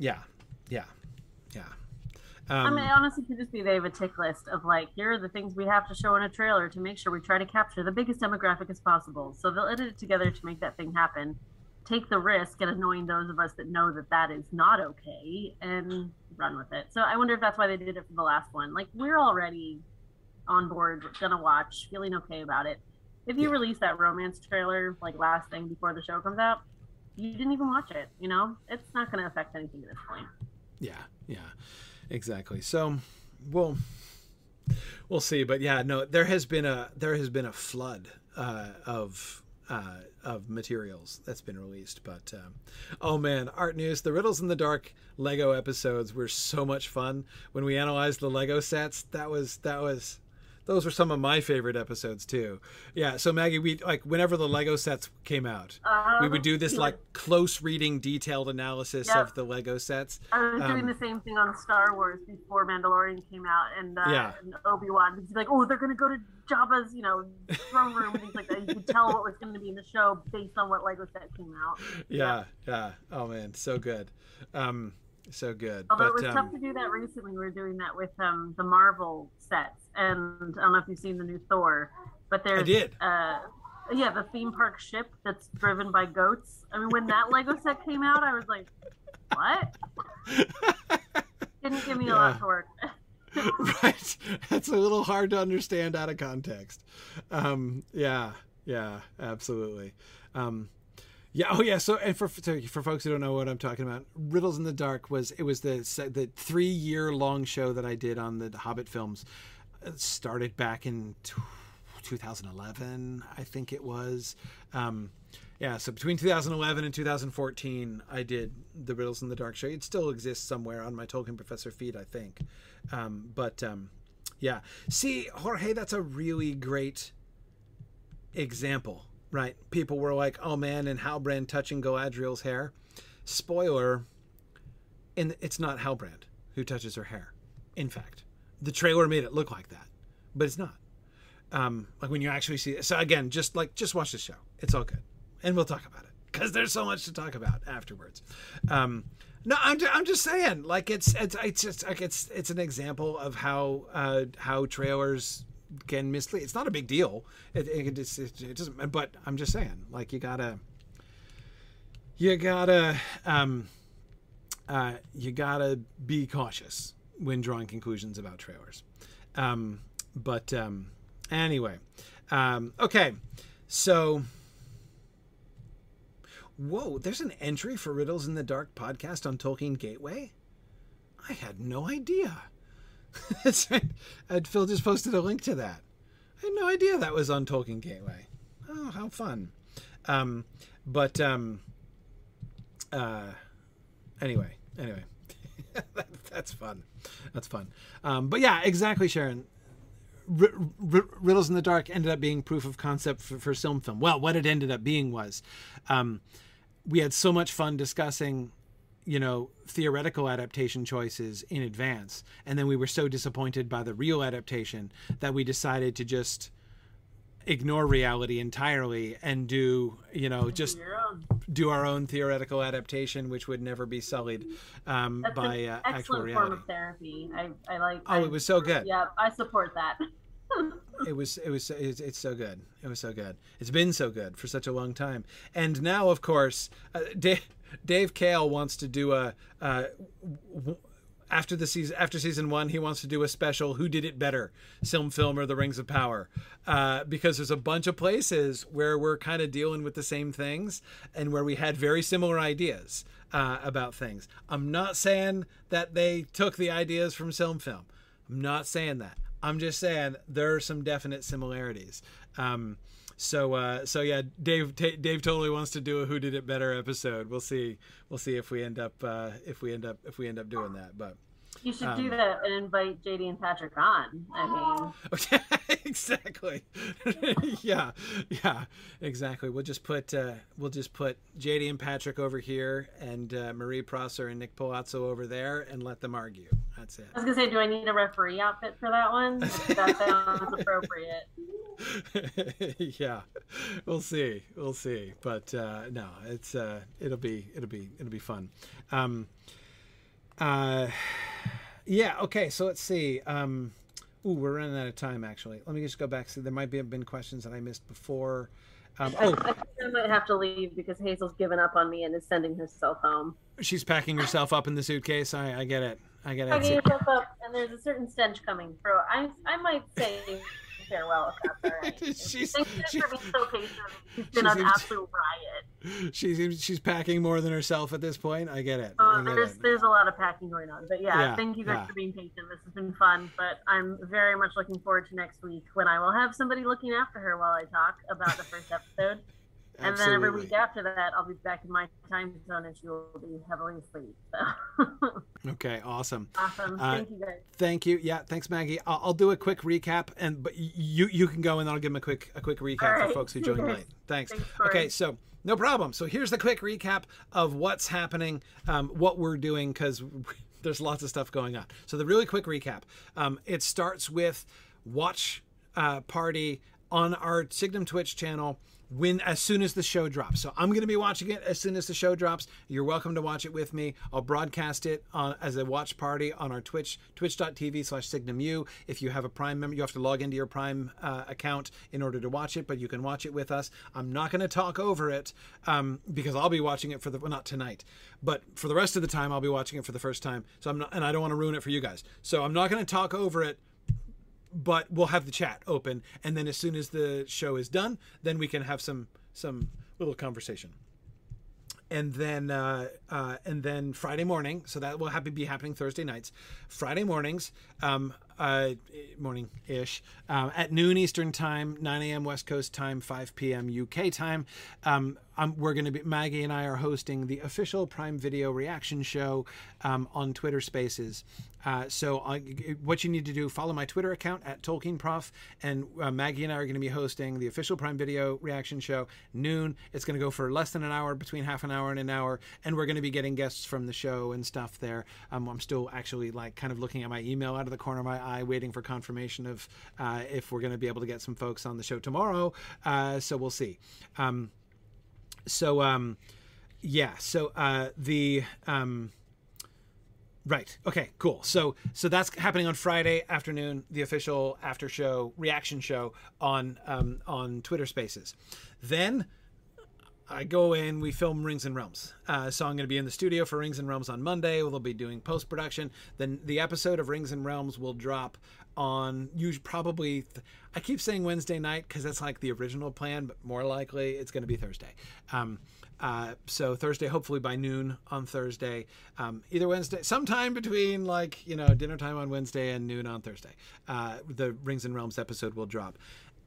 Yeah. I mean, honestly, could just be they have a tick list of like, here are the things we have to show in a trailer to make sure we try to capture the biggest demographic as possible. So they'll edit it together to make that thing happen, take the risk at annoying those of us that know that is not okay, and run with it. So I wonder if that's why they did it for the last one. Like, we're already on board, gonna watch, feeling okay about it. If you release that romance trailer like last thing before the show comes out, you didn't even watch it, you know? It's not going to affect anything at this point. Yeah, yeah, exactly. So, well, we'll see. But yeah, no, there has been a flood of materials that's been released. But oh man, art news: the Riddles in the Dark Lego episodes were so much fun when we analyzed the Lego sets. Those were some of my favorite episodes too. Yeah, so Maggie, we like whenever the Lego sets came out, we would do this like close reading, detailed analysis of the Lego sets. I was doing the same thing on Star Wars before Mandalorian came out, and Obi-Wan. He's like, oh, they're going to go to Jabba's, you know, throne room and things like that. You could tell what was going to be in the show based on what Lego set came out. Yeah. Oh man, so good. So good. Although it was tough to do that recently. We were doing that with the Marvel sets, and I don't know if you've seen the new Thor, but there's the theme park ship that's driven by goats. I mean, when that Lego set came out, I was like, what? Didn't give me a lot to work. Right. That's a little hard to understand out of context. Yeah, absolutely. So, and for folks who don't know what I'm talking about, Riddles in the Dark was the 3-year long show that I did on the Hobbit films. It started back in 2011, I think it was. So between 2011 and 2014, I did the Riddles in the Dark show. It still exists somewhere on my Tolkien Professor feed, I think. Yeah. See, Jorge, that's a really great example. Right. People were like, oh, man, and Halbrand touching Galadriel's hair. Spoiler. And it's not Halbrand who touches her hair. In fact, the trailer made it look like that, but it's not. Like when you actually see it. So, again, just watch the show. It's all good. And we'll talk about it because there's so much to talk about afterwards. No, I'm just saying, like, it's an example of how trailers can mislead. It's not a big deal. It doesn't. But I'm just saying, like, you gotta be cautious when drawing conclusions about trailers. Okay. So, whoa, there's an entry for Riddles in the Dark podcast on Tolkien Gateway. I had no idea. That's right. Phil just posted a link to that. I had no idea that was on Tolkien Gateway. Oh, how fun. Anyway, that's fun. But yeah, exactly, Sharon. Riddles in the Dark ended up being proof of concept for film. Well, what it ended up being was, we had so much fun discussing, you know, theoretical adaptation choices in advance, and then we were so disappointed by the real adaptation that we decided to just ignore reality entirely and do our own theoretical adaptation, which would never be sullied by actual reality. Excellent form of therapy. It was so good. Yeah, I support that. It's so good. It was so good. It's been so good for such a long time. And now, of course, Dave Kale wants to do after season one, he wants to do a special Who Did It Better, Silm Film or the Rings of Power, because there's a bunch of places where we're kind of dealing with the same things and where we had very similar ideas about things. I'm not saying that they took the ideas from Silm Film. I'm not saying that. I'm just saying there are some definite similarities. Dave totally wants to do a Who Did It Better episode. We'll see if we end up doing that. But you should do that and invite JD and Patrick on. Okay, exactly. yeah, exactly. We'll just put JD and Patrick over here, and Marie Prosser and Nick Palazzo over there, and let them argue. That's it. I was gonna say, do I need a referee outfit for that one? That sounds appropriate. Yeah, we'll see, but no, it's it'll be fun. Okay, so let's see. We're running out of time, actually. Let me just go back. So there might have been questions that I missed before. I think I might have to leave because Hazel's given up on me and is sending herself home. She's packing herself up in the suitcase. I get it. Packing yourself up, and there's a certain stench coming through. I might say farewell with her. She's for being so patient. She's been an absolute riot. She's packing more than herself at this point. I get it. There's a lot of packing going on. But yeah, thank you guys for being patient. This has been fun, but I'm very much looking forward to next week when I will have somebody looking after her while I talk about the first episode. And then every week after that, I'll be back in my time zone and she will be heavily asleep. So. Okay, awesome. Awesome. Thank you, guys. Thank you. Yeah, thanks, Maggie. I'll do a quick recap, and but you can go, and I'll give them a quick recap for folks who joined late. Thanks okay, so no problem. So here's the quick recap of what's happening, what we're doing, because there's lots of stuff going on. So the really quick recap. It starts with watch party on our Signum Twitch channel. As soon as the show drops. So I'm going to be watching it as soon as the show drops. You're welcome to watch it with me. I'll broadcast it as a watch party on our Twitch, twitch.tv/SignumU. If you have a Prime member, you have to log into your Prime account in order to watch it, but you can watch it with us. I'm not going to talk over it because I'll be watching it for the, well, not tonight, but for the rest of the time, I'll be watching it for the first time. So I'm not, and I don't want to ruin it for you guys. So I'm not going to talk over it, but we'll have the chat open, and then as soon as the show is done, then we can have some little conversation. And then Friday morning, so that will be happening Thursday nights. Friday mornings, morning-ish, at noon Eastern time, 9 a.m. West Coast time, 5 p.m. UK time. We're going to be, Maggie and I are hosting the official Prime Video reaction show on Twitter Spaces. What you need to do, follow my Twitter account at TolkienProf, and Maggie and I are going to be hosting the official Prime Video reaction show noon. It's going to go for less than an hour, between half an hour and an hour, and we're going to be getting guests from the show and stuff there. I'm still actually like kind of looking at my email out of the corner of my eye, waiting for confirmation of if we're going to be able to get some folks on the show tomorrow. So we'll see. Right. Okay, cool. So that's happening on Friday afternoon, the official after show reaction show on Twitter Spaces. Then I go in, we film Rings and Realms. So I'm going to be in the studio for Rings and Realms on Monday. We'll be doing post-production. Then the episode of Rings and Realms will drop on probably, I keep saying Wednesday night because that's like the original plan, but more likely it's going to be Thursday. So Thursday, hopefully by noon on Thursday, either Wednesday, sometime between like, dinner time on Wednesday and noon on Thursday, the Rings and Realms episode will drop.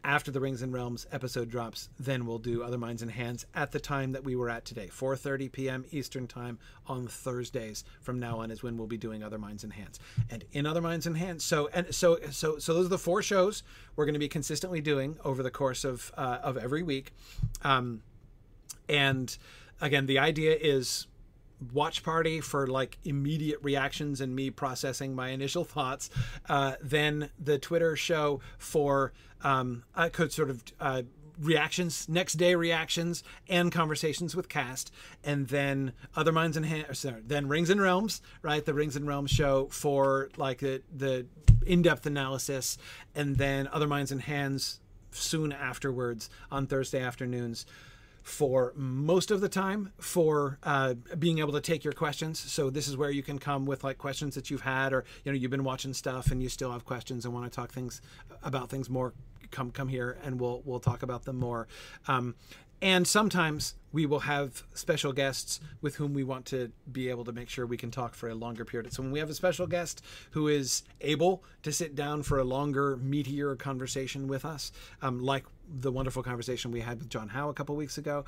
After the Rings and Realms episode drops, then we'll do Other Minds and Hands at the time that we were at today, 4:30 p.m. Eastern time on Thursdays. From now on is when we'll be doing Other Minds and Hands. And in Other Minds and Hands, so those are the four shows we're going to be consistently doing over the course of every week. And again, the idea is watch party for like immediate reactions and me processing my initial thoughts. Then the Twitter show for reactions, next day reactions and conversations with cast, and then Other Minds and Hands, then Rings and Realms, right? The Rings and Realms show for like the in-depth analysis, and then Other Minds and Hands soon afterwards on Thursday afternoons. For most of the time for being able to take your questions. So this is where you can come with like questions that you've had, or you've been watching stuff and you still have questions and want to talk about things more, come here and we'll talk about them more. And sometimes we will have special guests with whom we want to be able to make sure we can talk for a longer period. So when we have a special guest who is able to sit down for a longer, meatier conversation with us, like the wonderful conversation we had with John Howe a couple weeks ago,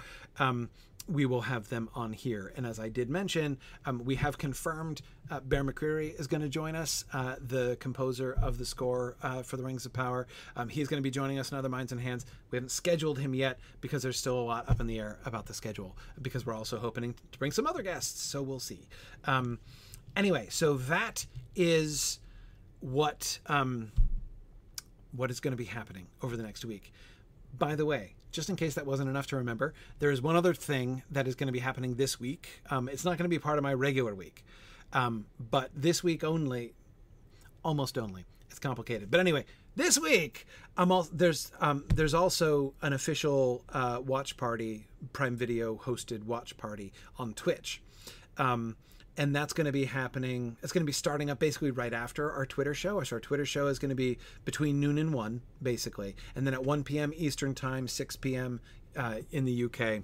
we will have them on here. And as I did mention, we have confirmed Bear McCreary is going to join us, the composer of the score for the Rings of Power. He's going to be joining us in Other Minds and Hands. We haven't scheduled him yet because there's still a lot up in the air about the schedule, because we're also hoping to bring some other guests. So we'll see. Anyway, so that is what is going to be happening over the next week. By the way, just in case that wasn't enough to remember, there is one other thing that is going to be happening this week. It's not going to be part of my regular week, but this week only, almost only. It's complicated, but anyway, this week there's also an official watch party, Prime Video hosted watch party on Twitch. And that's going to be happening. It's going to be starting up basically right after our Twitter show. So our Twitter show is going to be between noon and 1, basically. And then at 1 p.m. Eastern time, 6 p.m. In the UK,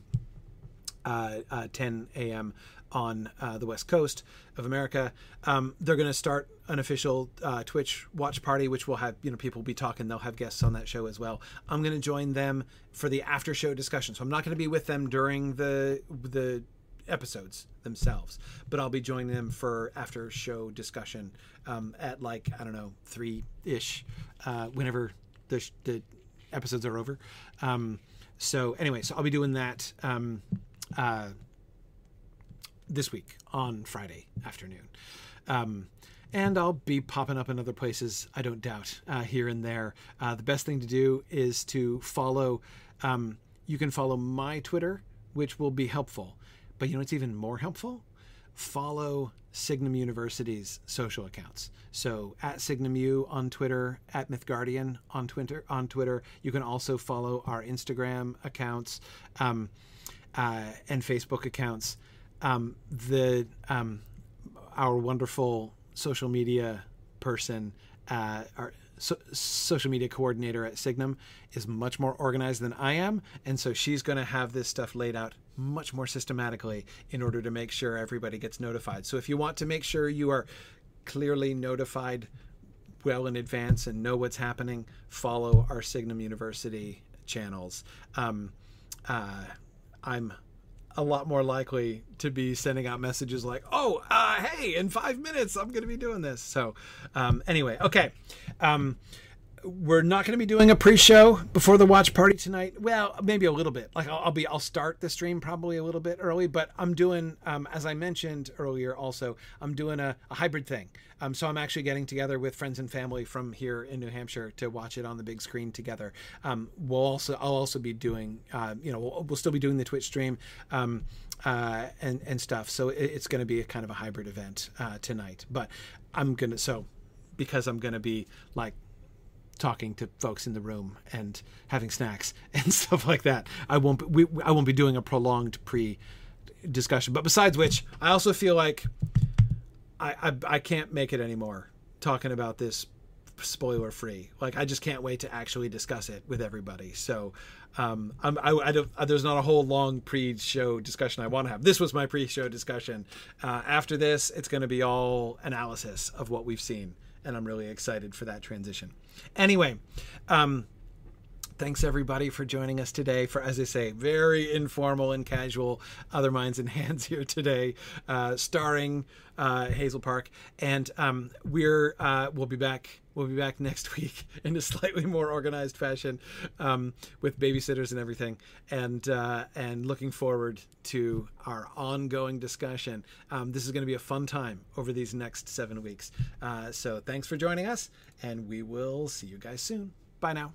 10 a.m. on the West Coast of America. They're going to start an official Twitch watch party, which will have, you know, people be talking. They'll have guests on that show as well. I'm going to join them for the after show discussion. So I'm not going to be with them during the episodes themselves, but I'll be joining them for after show discussion at, like, I don't know, 3-ish, whenever the episodes are over. So anyway, so I'll be doing that this week on Friday afternoon. And I'll be popping up in other places, I don't doubt, here and there. The best thing to do is to follow. You can follow my Twitter, which will be helpful. But you know what's even more helpful? Follow Signum University's social accounts. So at Signum U on Twitter, at MythGuardian on Twitter. You can also follow our Instagram accounts and Facebook accounts. Our wonderful social media person, social media coordinator at Signum, is much more organized than I am, and so she's going to have this stuff laid out much more systematically in order to make sure everybody gets notified. So if you want to make sure you are clearly notified well in advance and know what's happening, follow our Signum University channels. I'm a lot more likely to be sending out messages like, oh, hey, in 5 minutes, I'm going to be doing this. So anyway, okay. We're not going to be doing a pre-show before the watch party tonight. Well, maybe a little bit. Like I'll start the stream probably a little bit early, but I'm doing, as I mentioned earlier also, I'm doing a hybrid thing. So I'm actually getting together with friends and family from here in New Hampshire to watch it on the big screen together. I'll also be doing, we'll still be doing the Twitch stream and stuff. So it's going to be a kind of a hybrid event tonight, but because I'm going to be like, talking to folks in the room and having snacks and stuff like that. I won't be doing a prolonged pre-discussion. But besides which, I also feel like I can't make it anymore talking about this spoiler-free. Like, I just can't wait to actually discuss it with everybody. So there's not a whole long pre-show discussion I want to have. This was my pre-show discussion. After this, it's going to be all analysis of what we've seen. And I'm really excited for that transition. Anyway, thanks everybody for joining us today for, as I say, very informal and casual Other Minds and Hands here today, starring Hazel Park. And we'll be back next week in a slightly more organized fashion, with babysitters and everything, and looking forward to our ongoing discussion. This is going to be a fun time over these next 7 weeks. So thanks for joining us, and we will see you guys soon. Bye now.